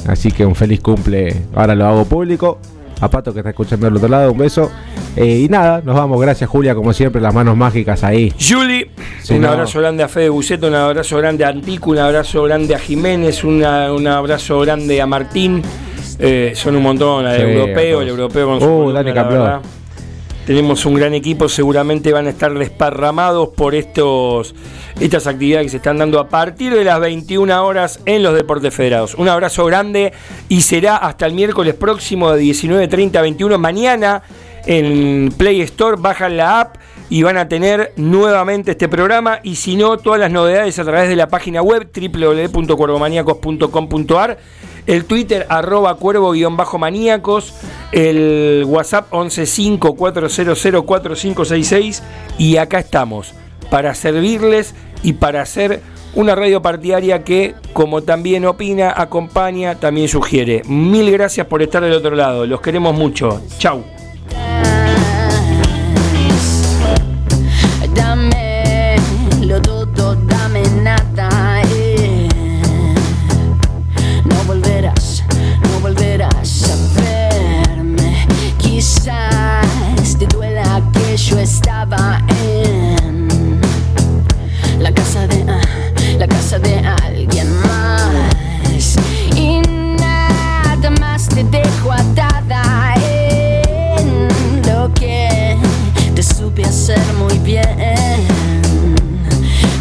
Así que un feliz cumple, ahora lo hago público. A Pato, que está escuchando del otro lado, un beso. Y nada, nos vamos. Gracias, Julia, como siempre, las manos mágicas ahí. Juli, abrazo grande a Fede Buceto, un abrazo grande a Antico, un abrazo grande a Jiménez, un abrazo grande a Martín. Son un montón, el europeo, el europeo con su campeón. Tenemos un gran equipo, seguramente van a estar desparramados por estas actividades que se están dando a partir de las 21 horas en los Deportes Federados. Un abrazo grande y será hasta el miércoles próximo de 19:30 a 21. Mañana en Play Store bajan la app y van a tener nuevamente este programa, y si no, todas las novedades a través de la página web www.cuervomaniacos.com.ar, el Twitter @cuervo_maníacos, el WhatsApp 1154004566, y acá estamos para servirles y para hacer una radio partidaria que, como también opina, acompaña, también sugiere. Mil gracias por estar del otro lado, los queremos mucho. Chau. Dámelo todo, dame nada, No volverás a verme. Quizás te duela que yo estaba en la casa de alguien más, y nada más te dejo atada en lo que te supe hacer muy bien.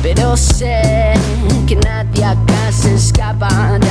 Pero sé que nadie acá se escapa.